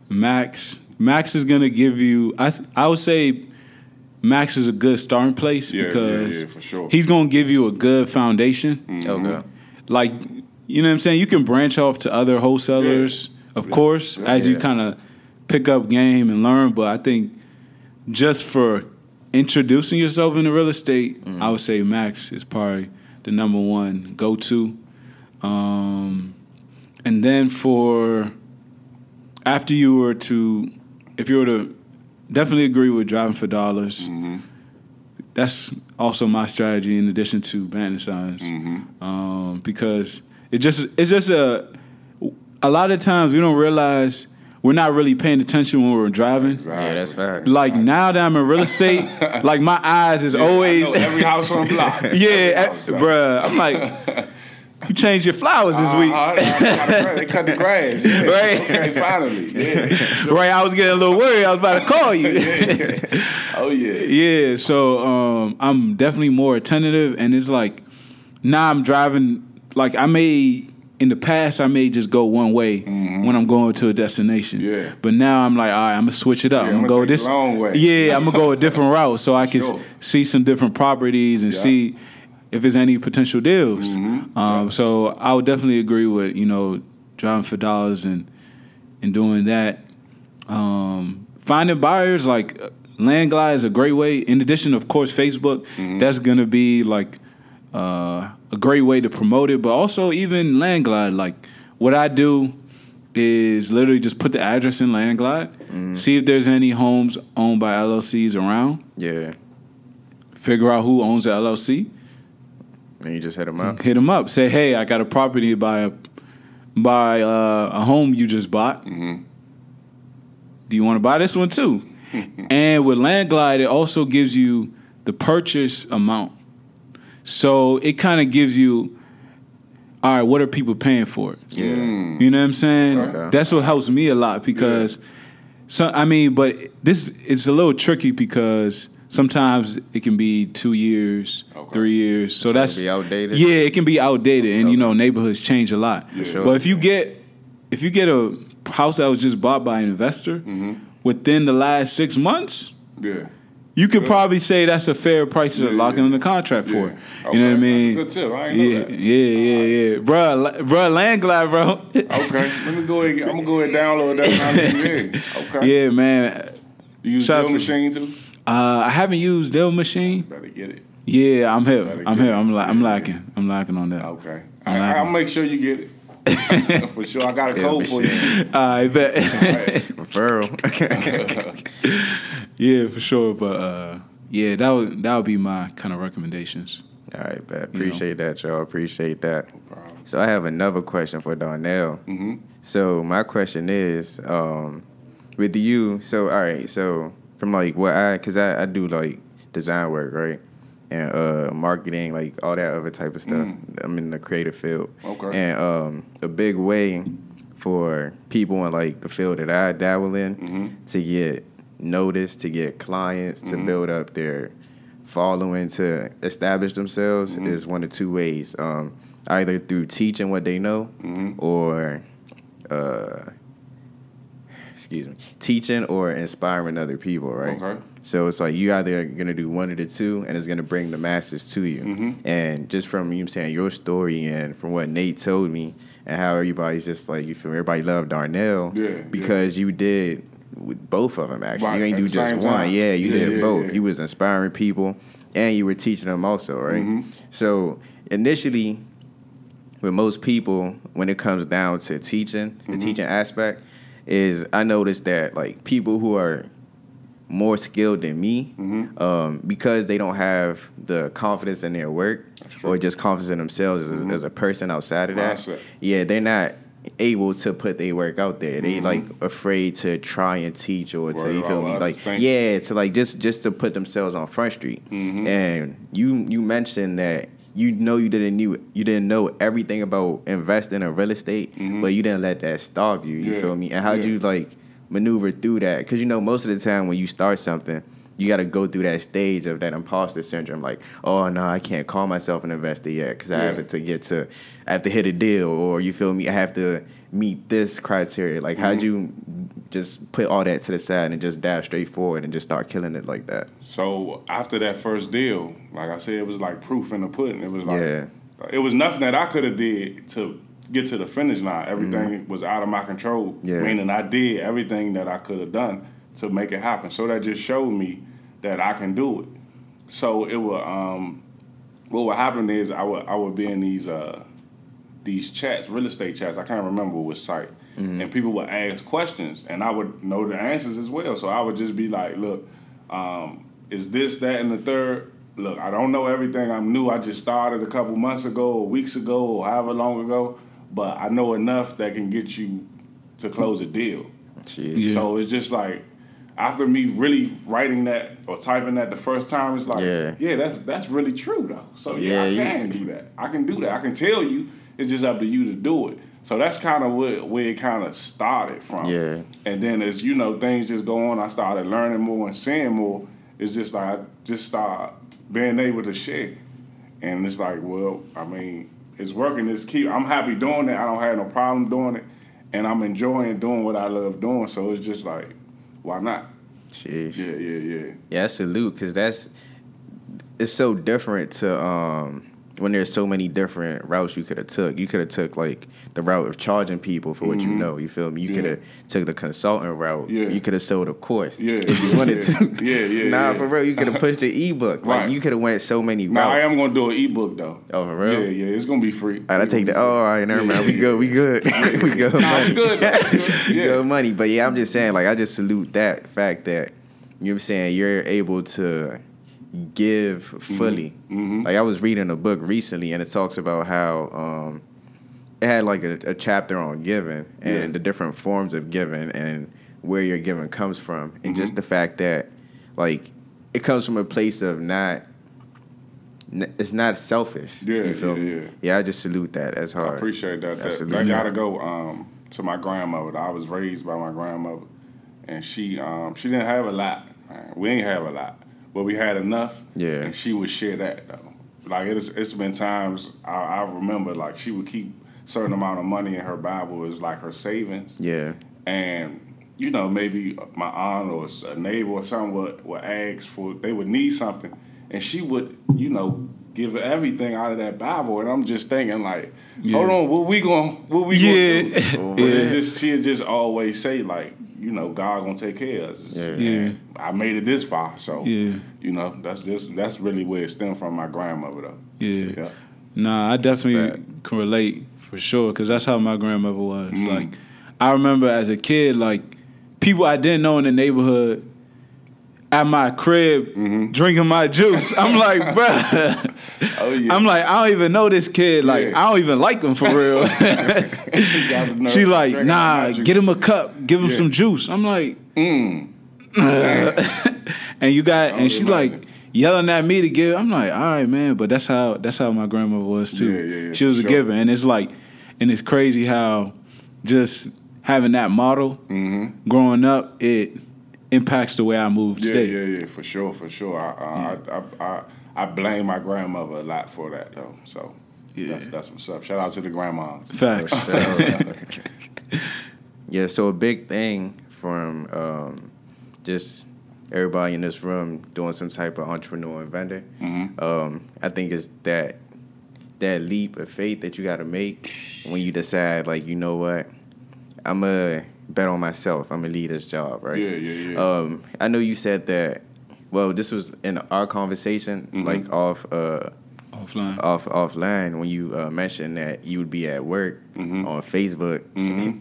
Max is going to give you, I would say Max is a good starting place because for sure. He's going to give you a good foundation. Mm-hmm. Okay. Like, you know what I'm saying? You can branch off to other wholesalers, of course, as you kind of pick up game and learn. But I think just for introducing yourself into real estate, I would say Max is probably the number one go-to. And then for after you were to... If you were to definitely agree with driving for dollars, mm-hmm. that's also my strategy in addition to bandit signs, mm-hmm. Because it's just a lot of times we don't realize we're not really paying attention when we're driving. Exactly. Yeah, that's fact. Like now that I'm in real estate, like my eyes is always I know every house on the block. Yeah, bruh. I'm like. You changed your flowers this week. They cut the grass. Yeah. Right. Okay, finally. Yeah. Sure. Right, I was getting a little worried. I was about to call you. Yeah. Oh, yeah. Yeah, so I'm definitely more attentive. And it's like, now I'm driving. Like, in the past, I may just go one way mm-hmm. when I'm going to a destination. Yeah. But now I'm like, all right, I'm going to switch it up. Yeah, I'm going to go this long way. Yeah, I'm going to go a different route so I can see some different properties and see if there's any potential deals. Mm-hmm. So I would definitely agree with, you know, driving for dollars and doing that. Finding buyers, like LandGlide is a great way. In addition, of course, Facebook, that's going to be like a great way to promote it. But also even LandGlide, like what I do is literally just put the address in LandGlide, see if there's any homes owned by LLCs around. Yeah. Figure out who owns the LLC. And you just hit them up. Say, hey, I got a property by a home you just bought. Mm-hmm. Do you want to buy this one too? And with LandGlide, it also gives you the purchase amount. So it kind of gives you, all right, what are people paying for it? Yeah. You know what I'm saying? Okay. That's what helps me a lot because, but this it's a little tricky because sometimes it can be 2 years, 3 years. So that's... It can be outdated. Yeah, it can be outdated. And, you know, neighborhoods change a lot. Yeah. Sure. But if you get a house that was just bought by an investor within the last 6 months, you could probably say that's a fair price to lock in the contract for. Okay. You know what I mean? That's a good tip. I ain't know that. Yeah. Bruh, LandGlide, bro. Okay. Let me go ahead. I'm going to go ahead and download that. Okay. Yeah, man. You use Dill Machine, too? I haven't used Dill Machine. Better get it. Yeah, I'm here. I'm lacking on that. Okay. I'll make sure you get it. For sure. I got a code for you. I bet. Referral. Yeah, for sure. But that would be my kind of recommendations. All right, bet. Appreciate that, y'all. No problem. So I have another question for Darnell. Mm-hmm. So my question is, with you, so from like what because I do like design work, right? And marketing, like all that other type of stuff. I'm in the creative field. Okay. And a big way for people in like the field that I dabble in to get noticed, to get clients, to build up their following, to establish themselves is one of two ways. Either through teaching what they know or teaching or inspiring other people, right? Okay. So it's like you either going to do one of the two, and it's going to bring the masses to you. And just from you saying your story and from what Nate told me and how everybody's just like, you feel me, everybody loved Darnell because you did with both of them, actually. Right. You ain't do just one. You did both. Yeah. You was inspiring people, and you were teaching them also, right? So initially, with most people, when it comes down to teaching, the teaching aspect, is I noticed that like people who are more skilled than me, because they don't have the confidence in their work or just confidence in themselves as a person outside of that. Yeah, they're not able to put their work out there. They like afraid to try and teach or to to like just to put themselves on Front Street. And you mentioned that. You know you didn't know everything about investing in real estate, but you didn't let that starve you. You feel me? And how'd you like maneuver through that? Because you know most of the time when you start something, you got to go through that stage of that imposter syndrome. Like, oh no, I can't call myself an investor yet because I have to hit a deal, or you feel me? I have to meet this criteria. Like, how'd you just put all that to the side and just dive straight forward and just start killing it like that? So after that first deal, like I said, it was like proof in the pudding. It was like it was nothing that I could have did to get to the finish line. Everything was out of my control, meaning I did everything that I could have done to make it happen. So that just showed me that I can do it. So it would what would happen is I would be in these chats, real estate chats. I can't remember which site. And people would ask questions, and I would know the answers as well. So I would just be like, look, is this, that, and the third? Look, I don't know everything. I'm new. I just started a couple months ago or weeks ago or however long ago, but I know enough that can get you to close a deal. Yeah. So it's just like, after me really writing that or typing that the first time, it's like, that's really true, though. So, I can do that. I can do that. I can tell you. It's just up to you to do it. So that's kind of where it kind of started from. Yeah. And then as, you know, things just go on, I started learning more and seeing more. It's just like I just start being able to share. And it's like, well, I mean, it's working. I'm happy doing it. I don't have no problem doing it. And I'm enjoying doing what I love doing. So it's just like, why not? Sheesh. Yeah. Yeah, I salute, because it's so different to when there's so many different routes you could have took. You could have took, like, the route of charging people for what you know. You feel me? You could have took the consultant route. Yeah. You could have sold a course if you wanted to. For real, you could have pushed the ebook. Right. Like, you could have went so many routes. Now, I am going to do an ebook, though. Oh, for real? Yeah, it's going to be free. All right, I take the... Oh, all right, never mind. We good. We good. We good. Good money. But, yeah, I'm just saying, like, I just salute that fact that, you know what I'm saying, you're able to give fully. Like, I was reading a book recently, and it talks about how it had like a chapter on giving and the different forms of giving and where your giving comes from, and just the fact that like it comes from a place of it's not selfish. You feel me? Yeah, I just salute that. That's hard. I appreciate that. I gotta go to my grandmother. I was raised by my grandmother, and she didn't have a lot. We ain't have a lot. But we had enough, and she would share that, though. Like, it's been times I remember, like, she would keep a certain amount of money in her Bible. It was like her savings. Yeah. And, you know, maybe my aunt or a neighbor or something would ask for, they would need something. And she would, you know, give everything out of that Bible. And I'm just thinking, like, hold on, what we going to do? But she'd just always say, like, you know, God gonna take care of us. Yeah. I made it this far, so you know, that's really where it stemmed from, my grandmother, though. Yeah. Nah, I definitely can relate for sure, because that's how my grandmother was. Like, I remember as a kid, like people I didn't know in the neighborhood, at my crib drinking my juice. I'm like, bruh. Oh, yeah. I'm like, I don't even know this kid. Like, yeah. I don't even like him for real. She like, nah, get him a cup. Give him some juice. I'm like, and you got, and she's like yelling at me to give. I'm like, all right, man. But that's how my grandmother was too. Yeah, she was a giver. And it's like, and it's crazy how just having that model growing up, it impacts the way I move today. Yeah, for sure. I blame my grandmother a lot for that though. So that's what's up. Shout out to the grandmas. Facts. Yeah. So a big thing from just everybody in this room doing some type of entrepreneur and vendor. I think it's that leap of faith that you got to make when you decide, like, you know what, I'm going to bet on myself. I'm going to leave this job, right? Yeah. I know you said that, well, this was in our conversation, like offline, when you mentioned that you would be at work on Facebook,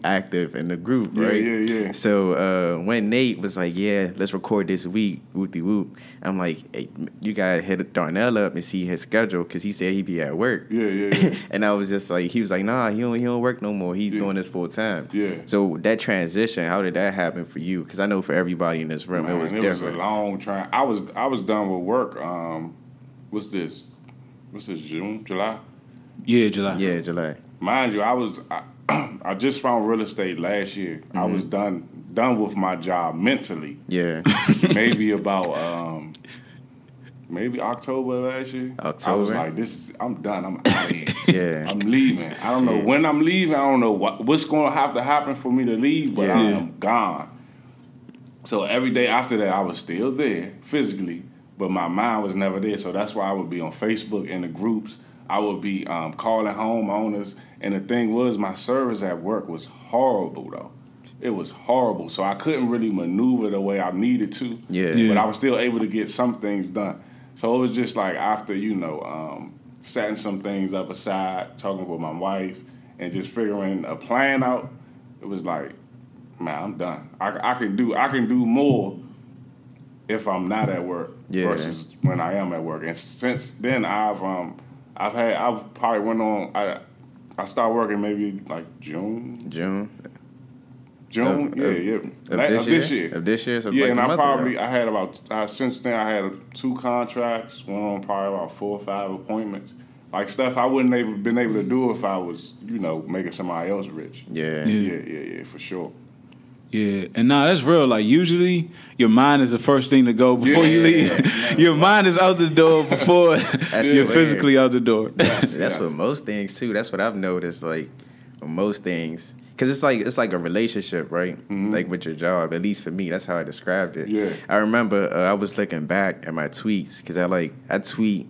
active in the group, right? Yeah. So when Nate was like, yeah, let's record this week, whoop-de-whoop, I'm like, hey, you gotta hit Darnell up and see his schedule, because he said he'd be at work. Yeah. And I was just like, he was like, nah, he don't work no more. He's doing this full time. Yeah. So that transition, how did that happen for you? Because I know for everybody in this room, man, it was different. It was a long time. I was done with work. What's this, June? July? Yeah, July. Mind you, I just found real estate last year. I was done with my job mentally. Yeah. Maybe about October last year. I was like, I'm done. I'm out of here. Yeah. I'm leaving. I don't know when I'm leaving. I don't know what's going to have to happen for me to leave, but I am gone. So every day after that, I was still there physically, but my mind was never there. So that's why I would be on Facebook in the groups. I would be calling homeowners. And the thing was, my service at work was horrible, though. It was horrible. So I couldn't really maneuver the way I needed to. Yeah. But I was still able to get some things done. So it was just like after, setting some things up aside, talking with my wife, and just figuring a plan out, it was like, man, I'm done. I can do more if I'm not at work versus when I am at work. And since then, I started working maybe like June. Of this year. So yeah, and since then I had two contracts, went on probably about 4 or 5 appointments. Like stuff I wouldn't have been able to do if I was, making somebody else rich. Yeah, for sure. Yeah, and that's real. Like, usually your mind is the first thing to go before you leave. Yeah. Your mind is out the door before you're physically out the door. That's what most things too. That's what I've noticed. Like, most things, because it's like a relationship, right? Mm-hmm. Like with your job. At least for me, that's how I described it. Yeah. I remember I was looking back at my tweets because I tweet.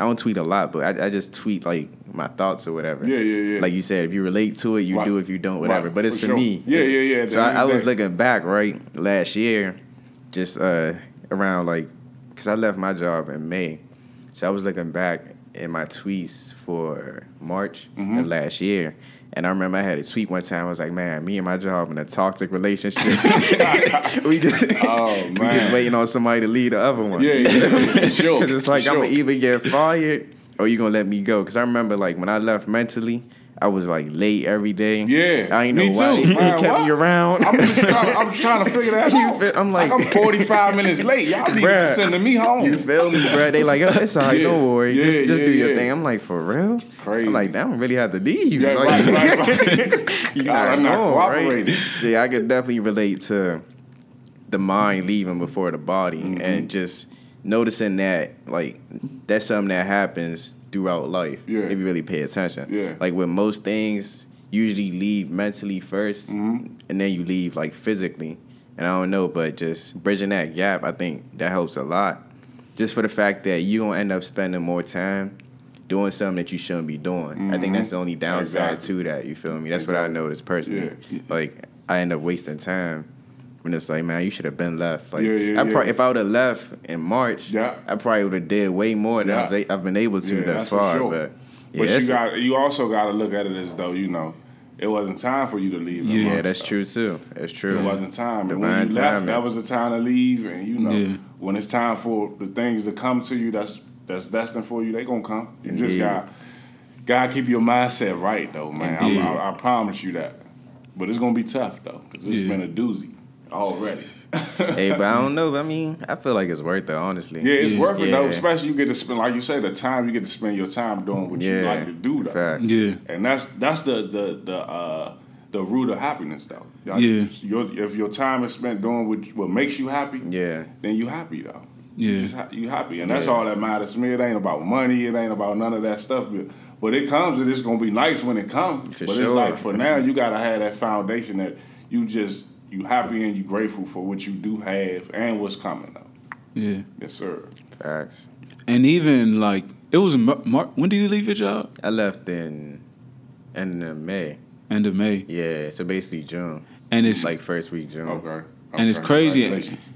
I don't tweet a lot, but I just tweet, like, my thoughts or whatever. Yeah. Like you said, if you relate to it, you do. If you don't, whatever. Right. But it's for me. Yeah. So I was looking back, right, last year, just around, like, because I left my job in May. So I was looking back in my tweets for March of last year. And I remember I had a tweet one time. I was like, man, me and my job in a toxic relationship. We just waiting on somebody to lead the other one. Yeah. Sure. Because it's like, I'm going to either get fired or you're going to let me go. Because I remember, like, when I left mentally, I was, like, late every day. Yeah. I ain't know why they kept me around. I'm just trying to figure that out. I'm like, I'm 45 minutes late. Y'all be sending me home. You feel me, bruh? They like, oh, it's all right. Don't worry. Just do your thing. I'm like, for real? Crazy. I'm like, I don't really have to leave you. Yeah, like, right. I'm not cooperating. Right? Yeah, I could definitely relate to the mind leaving before the body and just noticing that, like, that's something that happens throughout life, if you really pay attention. Yeah. Like with most things, you usually leave mentally first, and then you leave like physically. And I don't know, but just bridging that gap, I think that helps a lot. Just for the fact that you don't end up spending more time doing something that you shouldn't be doing. I think that's the only downside to that. You feel me? That's what I noticed personally. Yeah. Like I end up wasting time. And it's like, man, you should have been left. Like, if I would have left in March, I probably would have did way more than I've been able to thus far. Sure. But you also got to look at it as though, It wasn't time for you to leave. Yeah, that's true too. That's true. It wasn't time. Divine when you left, that was the time to leave. And you know, when it's time for the things to come to you, that's destined for you. They gonna come. You just gotta keep your mindset right though, man. I promise you that. But it's gonna be tough though, because it's been a doozy already. Hey, but I don't know. I mean, I feel like it's worth it, honestly. Yeah, it's worth it, though. Especially you get to spend, like you say, the time. You get to spend your time doing what you like to do, though. Facts. Yeah. And that's the root of happiness, though. Like, if your time is spent doing what makes you happy, then you happy, though. Yeah. You happy. And that's all that matters to me. It ain't about money. It ain't about none of that stuff. But it comes, and it's going to be nice when it comes. For sure. It's like, for now, you got to have that foundation that you just... You happy and you grateful for what you do have and what's coming up. Yeah. Yes, sir. Facts. And even like it was Mark. When did you leave your job? I left in end of May. End of May. Yeah. So basically June. And it's like first week June. Okay. And it's crazy.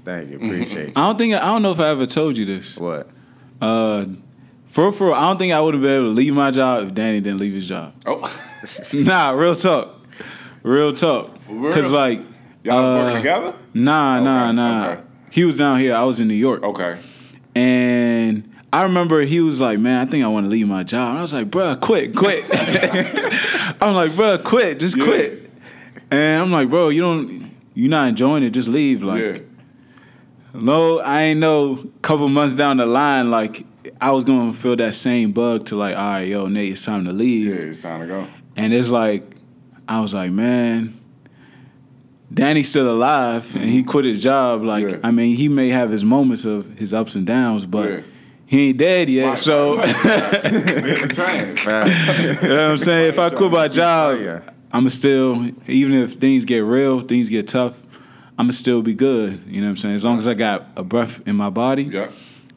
Thank you. Appreciate you. I don't know if I ever told you this. What? For I don't think I would have been able to leave my job if Danny didn't leave his job. Oh. Nah. Real talk. For real? Because like. Y'all working together? Nah. Okay. He was down here. I was in New York. Okay. And I remember he was like, man, I think I want to leave my job. And I was like, bruh, quit. I'm like, bruh, quit. Just quit. And I'm like, bro, you're not enjoying it. Just leave. Like, no, I ain't know. Couple months down the line, like, I was going to feel that same bug to like, all right, yo, Nate, it's time to leave. Yeah, it's time to go. And it's like, I was like, man... Danny's still alive, and he quit his job. Like, I mean, he may have his moments of his ups and downs, but he ain't dead yet. Right. So, you know what I'm saying? If I quit my job, I'ma still, even if things get real, things get tough, I'ma still be good. You know what I'm saying? As long as I got a breath in my body,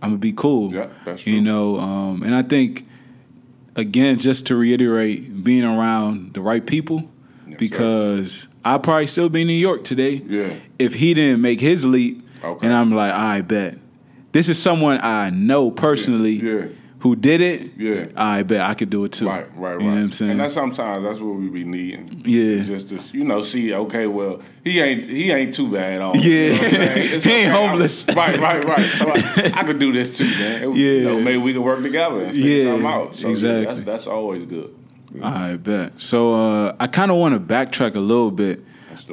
I'ma be cool. Yeah, that's true. You know, and I think, again, just to reiterate, being around the right people, because I'd probably still be in New York today if he didn't make his leap. Okay. And I'm like, I bet. This is someone I know personally who did it. Yeah. I bet I could do it too. Right. You know what I'm saying? And that's sometimes that's what we be needing. Yeah. Just to, you know, see, okay, well, he ain't too bad off. Yeah. You know what I'm saying? He ain't homeless. Right. So I could do this too, man. It, you know, maybe we could work together and figure something out. So, exactly. Yeah, that's always good. I bet. So I kind of want to backtrack a little bit.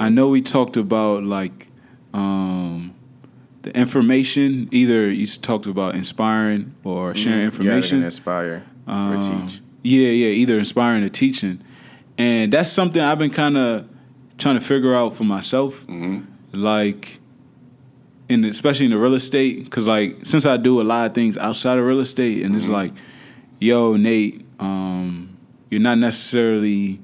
I know we talked about like the information. Either you talked about inspiring or sharing information. Yeah, inspire or teach. Yeah, either inspiring or teaching. And that's something I've been kind of trying to figure out for myself. Mm-hmm. Like, especially in the real estate, because like since I do a lot of things outside of real estate, and it's like, yo, Nate. You're not necessarily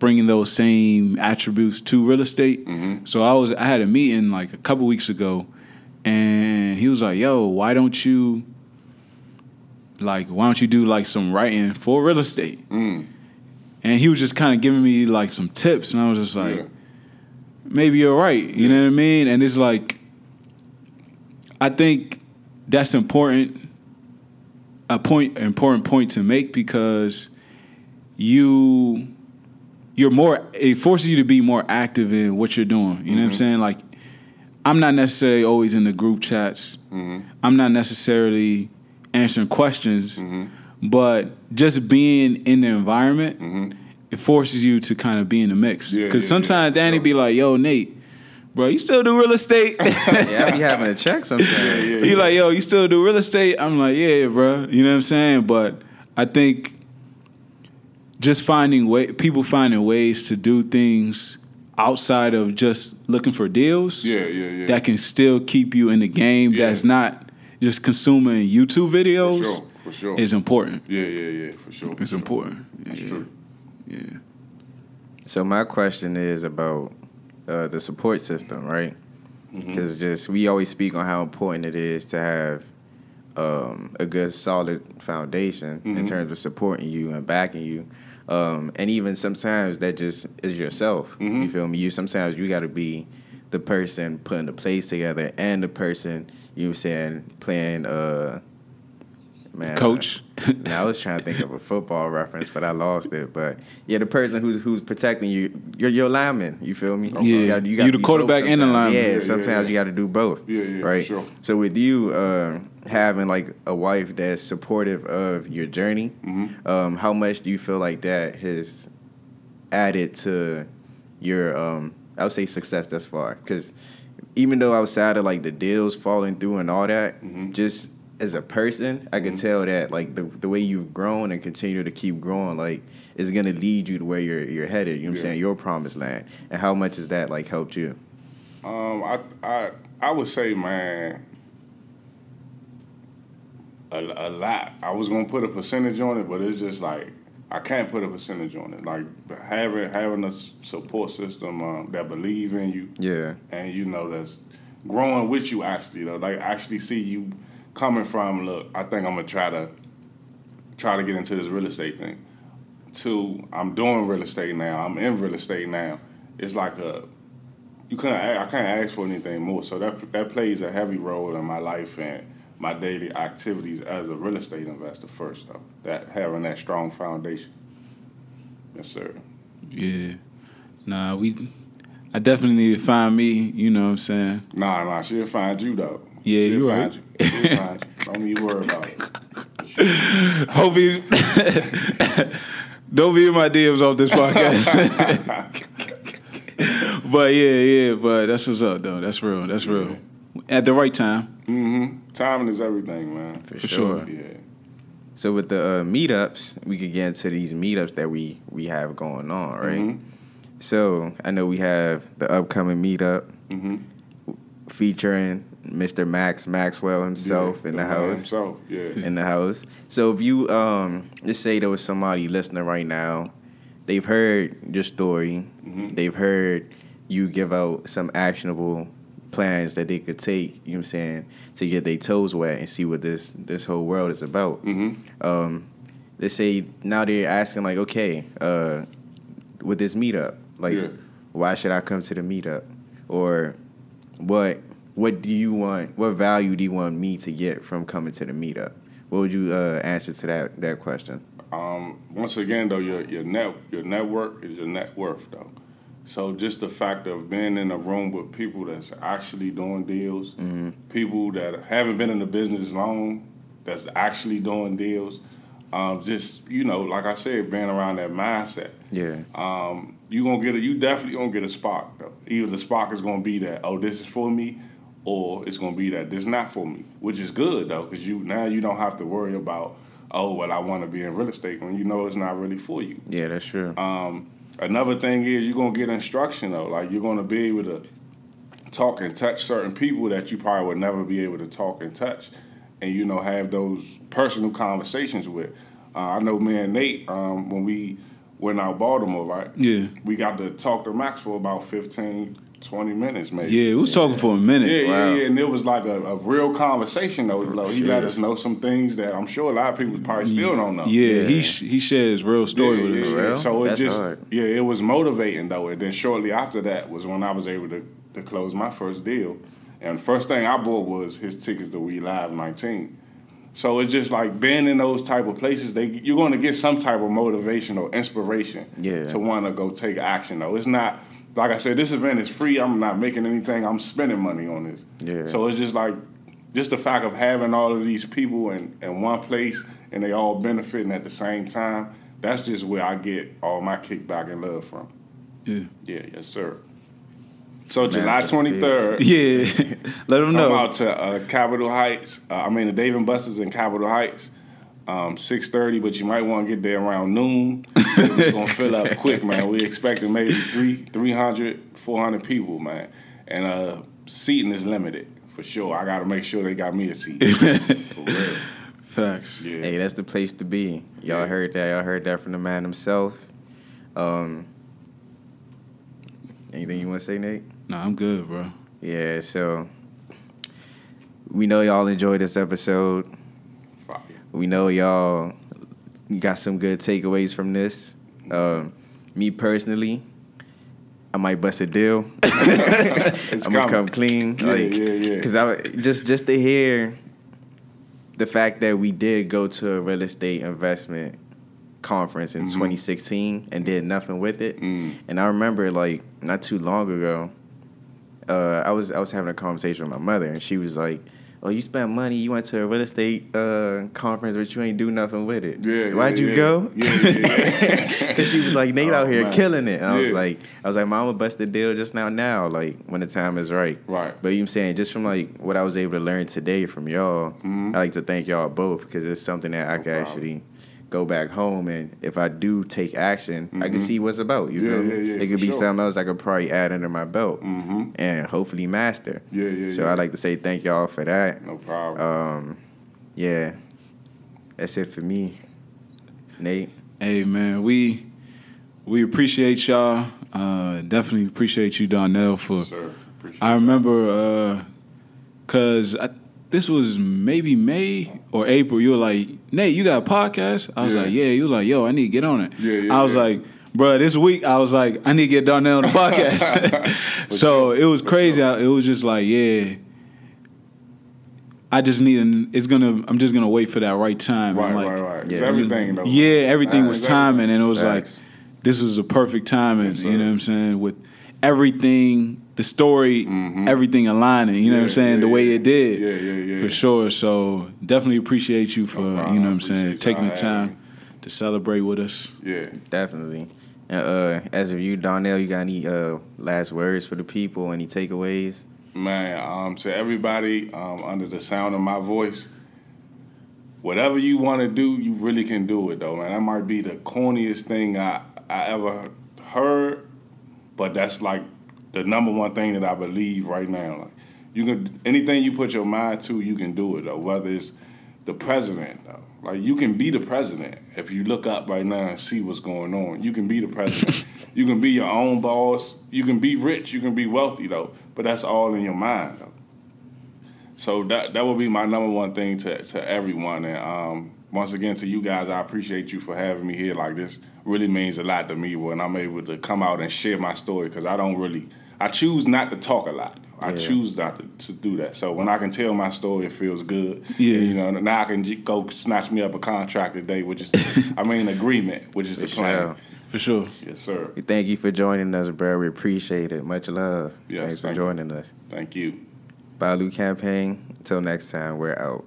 bringing those same attributes to real estate. Mm-hmm. So I had a meeting like a couple weeks ago, and he was like, "Yo, why don't you do like some writing for real estate?" Mm. And he was just kind of giving me like some tips, and I was just like, "Maybe you're right." You know what I mean? And it's like, I think that's important. Important point to make, because. It forces you to be more active in what you're doing. You know what I'm saying? Like, I'm not necessarily always in the group chats. I'm not necessarily answering questions. But just being in the environment, it forces you to kind of be in the mix. Because sometimes Danny be like, yo, Nate, bro, you still do real estate? I be having a check sometimes. He like, yo, you still do real estate? I'm like, yeah, bro. You know what I'm saying? But I think... Just finding ways to do things outside of just looking for deals. Yeah. That can still keep you in the game. Yeah. That's not just consuming YouTube videos. For sure. Is important. Yeah. For sure. It's important. That's true. Yeah. So my question is about the support system, right? Because just we always speak on how important it is to have. A good solid foundation in terms of supporting you and backing you, and even sometimes that just is yourself. You feel me? Sometimes you got to be the person putting the plays together and the person, you know what I'm saying, playing Man, coach. I was trying to think of a football reference, but I lost it. But yeah, the person who's protecting you, you're your lineman. You feel me? Okay. Yeah, you the quarterback and the lineman. Yeah, sometimes you got to do both. Yeah, right. Sure. So with you having like a wife that's supportive of your journey, how much do you feel like that has added to your I would say success thus far? Because even though outside of like the deals falling through and all that, just as a person, I can tell that like the way you've grown and continue to keep growing, like, is gonna lead you to where you're headed. You know what I'm saying? Your promised land. And how much has that like helped you? I would say, man, a lot. I was gonna put a percentage on it, but it's just like I can't put a percentage on it. Like having a support system that believe in you. Yeah. And you know that's growing with you actually though. Like actually see you. Coming from, look, I think I'm gonna try to get into this real estate thing. Two, I'm doing real estate now. I'm in real estate now. It's like I can't ask for anything more. So that plays a heavy role in my life and my daily activities as a real estate investor. First, though, that having that strong foundation. Yes, sir. Yeah. Nah, I definitely need to find me. You know what I'm saying? Nah, she'll find you though. Yeah, you're right. She'll find you. Don't be worried about it. Don't be in my DMs off this podcast. But yeah, but that's what's up, though. That's real. That's real. At the right time. Mm-hmm. Timing is everything, man. For sure. Yeah. So with the meetups, we could get into these meetups that we have going on, right? Mm-hmm. So I know we have the upcoming meetup featuring Mr. Max Maxwell himself in the house. Himself, yeah. In the house. So if you let's say there was somebody listening right now, they've heard your story, they've heard you give out some actionable plans that they could take, you know what I'm saying, to get their toes wet and see what this whole world is about. Let's say now they're asking like, okay, with this meetup, like why should I come to the meetup? Or what do you want? What value do you want me to get from coming to the meetup? What would you answer to that question? Once again, though, your network is your net worth, though. So just the fact of being in a room with people that's actually doing deals, people that haven't been in the business long, that's actually doing deals. Just you know, like I said, being around that mindset. Yeah. You definitely gonna get a spark though. Either the spark is gonna be that, oh, this is for me, or it's gonna be that this is not for me, which is good though, because you don't have to worry about, oh, well, I want to be in real estate when you know it's not really for you. Yeah, that's true. Another thing is you're gonna get instruction though. Like you're gonna be able to talk and touch certain people that you probably would never be able to talk and touch, and you know have those personal conversations with. I know me and Nate when we went out Baltimore, right? Yeah. We got to talk to Max for about 15, 20 minutes maybe. Yeah, we was talking for a minute. Yeah, wow. Yeah, and it was like a real conversation though. Like, he let us know some things that I'm sure a lot of people probably still don't know. Yeah, he shared his real story with us. Yeah. So it hard. Yeah, it was motivating though. And then shortly after that was when I was able to close my first deal. And the first thing I bought was his tickets to We Live 19. So it's just like being in those type of places, you're going to get some type of motivation or inspiration to want to go take action, though. It's not, like I said, this event is free. I'm not making anything. I'm spending money on this. Yeah. So it's just like, just the fact of having all of these people in one place and they all benefiting at the same time, that's just where I get all my kickback and love from. Yeah. Yeah, yes, sir. So July 23rd, let them know. Come out to Capitol Heights. The Dave & Buster's in Capitol Heights, 6:30. But you might want to get there around noon. It's gonna fill up quick, man. We expecting maybe 300, 400 people, man. And seating is limited for sure. I gotta make sure they got me a seat. For real. Facts. Yeah. Hey, that's the place to be. Y'all heard that? Y'all heard that from the man himself. Anything you want to say, Nate? Nah, I'm good, bro. Yeah, so we know y'all enjoyed this episode. Fire. We know y'all got some good takeaways from this. Me personally, I might bust a deal. I'm going to come clean. Because I just to hear the fact that we did go to a real estate investment conference in 2016 and did nothing with it. And I remember, like, not too long ago, I was having a conversation with my mother, and she was like, "Oh, you spent money. You went to a real estate conference, but you ain't do nothing with it. Why'd you go? Because she was like, "Nate out here killing it." And I was like, "Mom, will bust the deal just now, like when the time is right." Right. But you know what I'm saying, just from like what I was able to learn today from y'all, I like to thank y'all both, because it's something that I can actually go back home, and if I do take action, I can see what's about. You feel me? It could be something else I could probably add under my belt and hopefully master. So I like to say thank y'all for that. No problem. Yeah, that's it for me. Nate. Hey man, we appreciate y'all. Definitely appreciate you, Darnell. I remember, this was maybe May or April. You were like, "Nate, you got a podcast?" I was like, "Yeah." You were like, "Yo, I need to get on it." I was like, "Bro, this week," I was like, "I need to get Darnell on the podcast." So it was crazy. It was just like, yeah, I just need an, it's gonna, I'm just gonna wait for that right time. Right. Yeah, everything though. Yeah, everything was timing, and it was like, this is the perfect timing. You know what I'm saying? With everything, the story, everything aligning, you know what I'm saying? The way it did. For sure. So definitely appreciate you for, you know what I'm saying, taking the time to celebrate with us. Yeah. Definitely. And as of you, Darnell, you got any last words for the people, any takeaways? Man, to everybody under the sound of my voice, whatever you want to do, you really can do it, though, man. That might be the corniest thing I ever heard, but that's like the number one thing that I believe right now. Like, you can, anything you put your mind to, you can do it, though. Whether it's the president, though. Like, you can be the president if you look up right now and see what's going on. You can be the president. You can be your own boss. You can be rich. You can be wealthy, though. But that's all in your mind, though. So that would be my number one thing to everyone. And once again, to you guys, I appreciate you for having me here. Like, this really means a lot to me when I'm able to come out and share my story, because I choose not to talk a lot. I choose not to do that. So when I can tell my story, it feels good. Yeah. You know, now I can go snatch me up a contract today, which is, agreement, which is the plan. For sure. Yes, sir. We thank you for joining us, bro. We appreciate it. Much love. Yes, thanks for joining us. Thank you. BYLU Campaign. Until next time, we're out.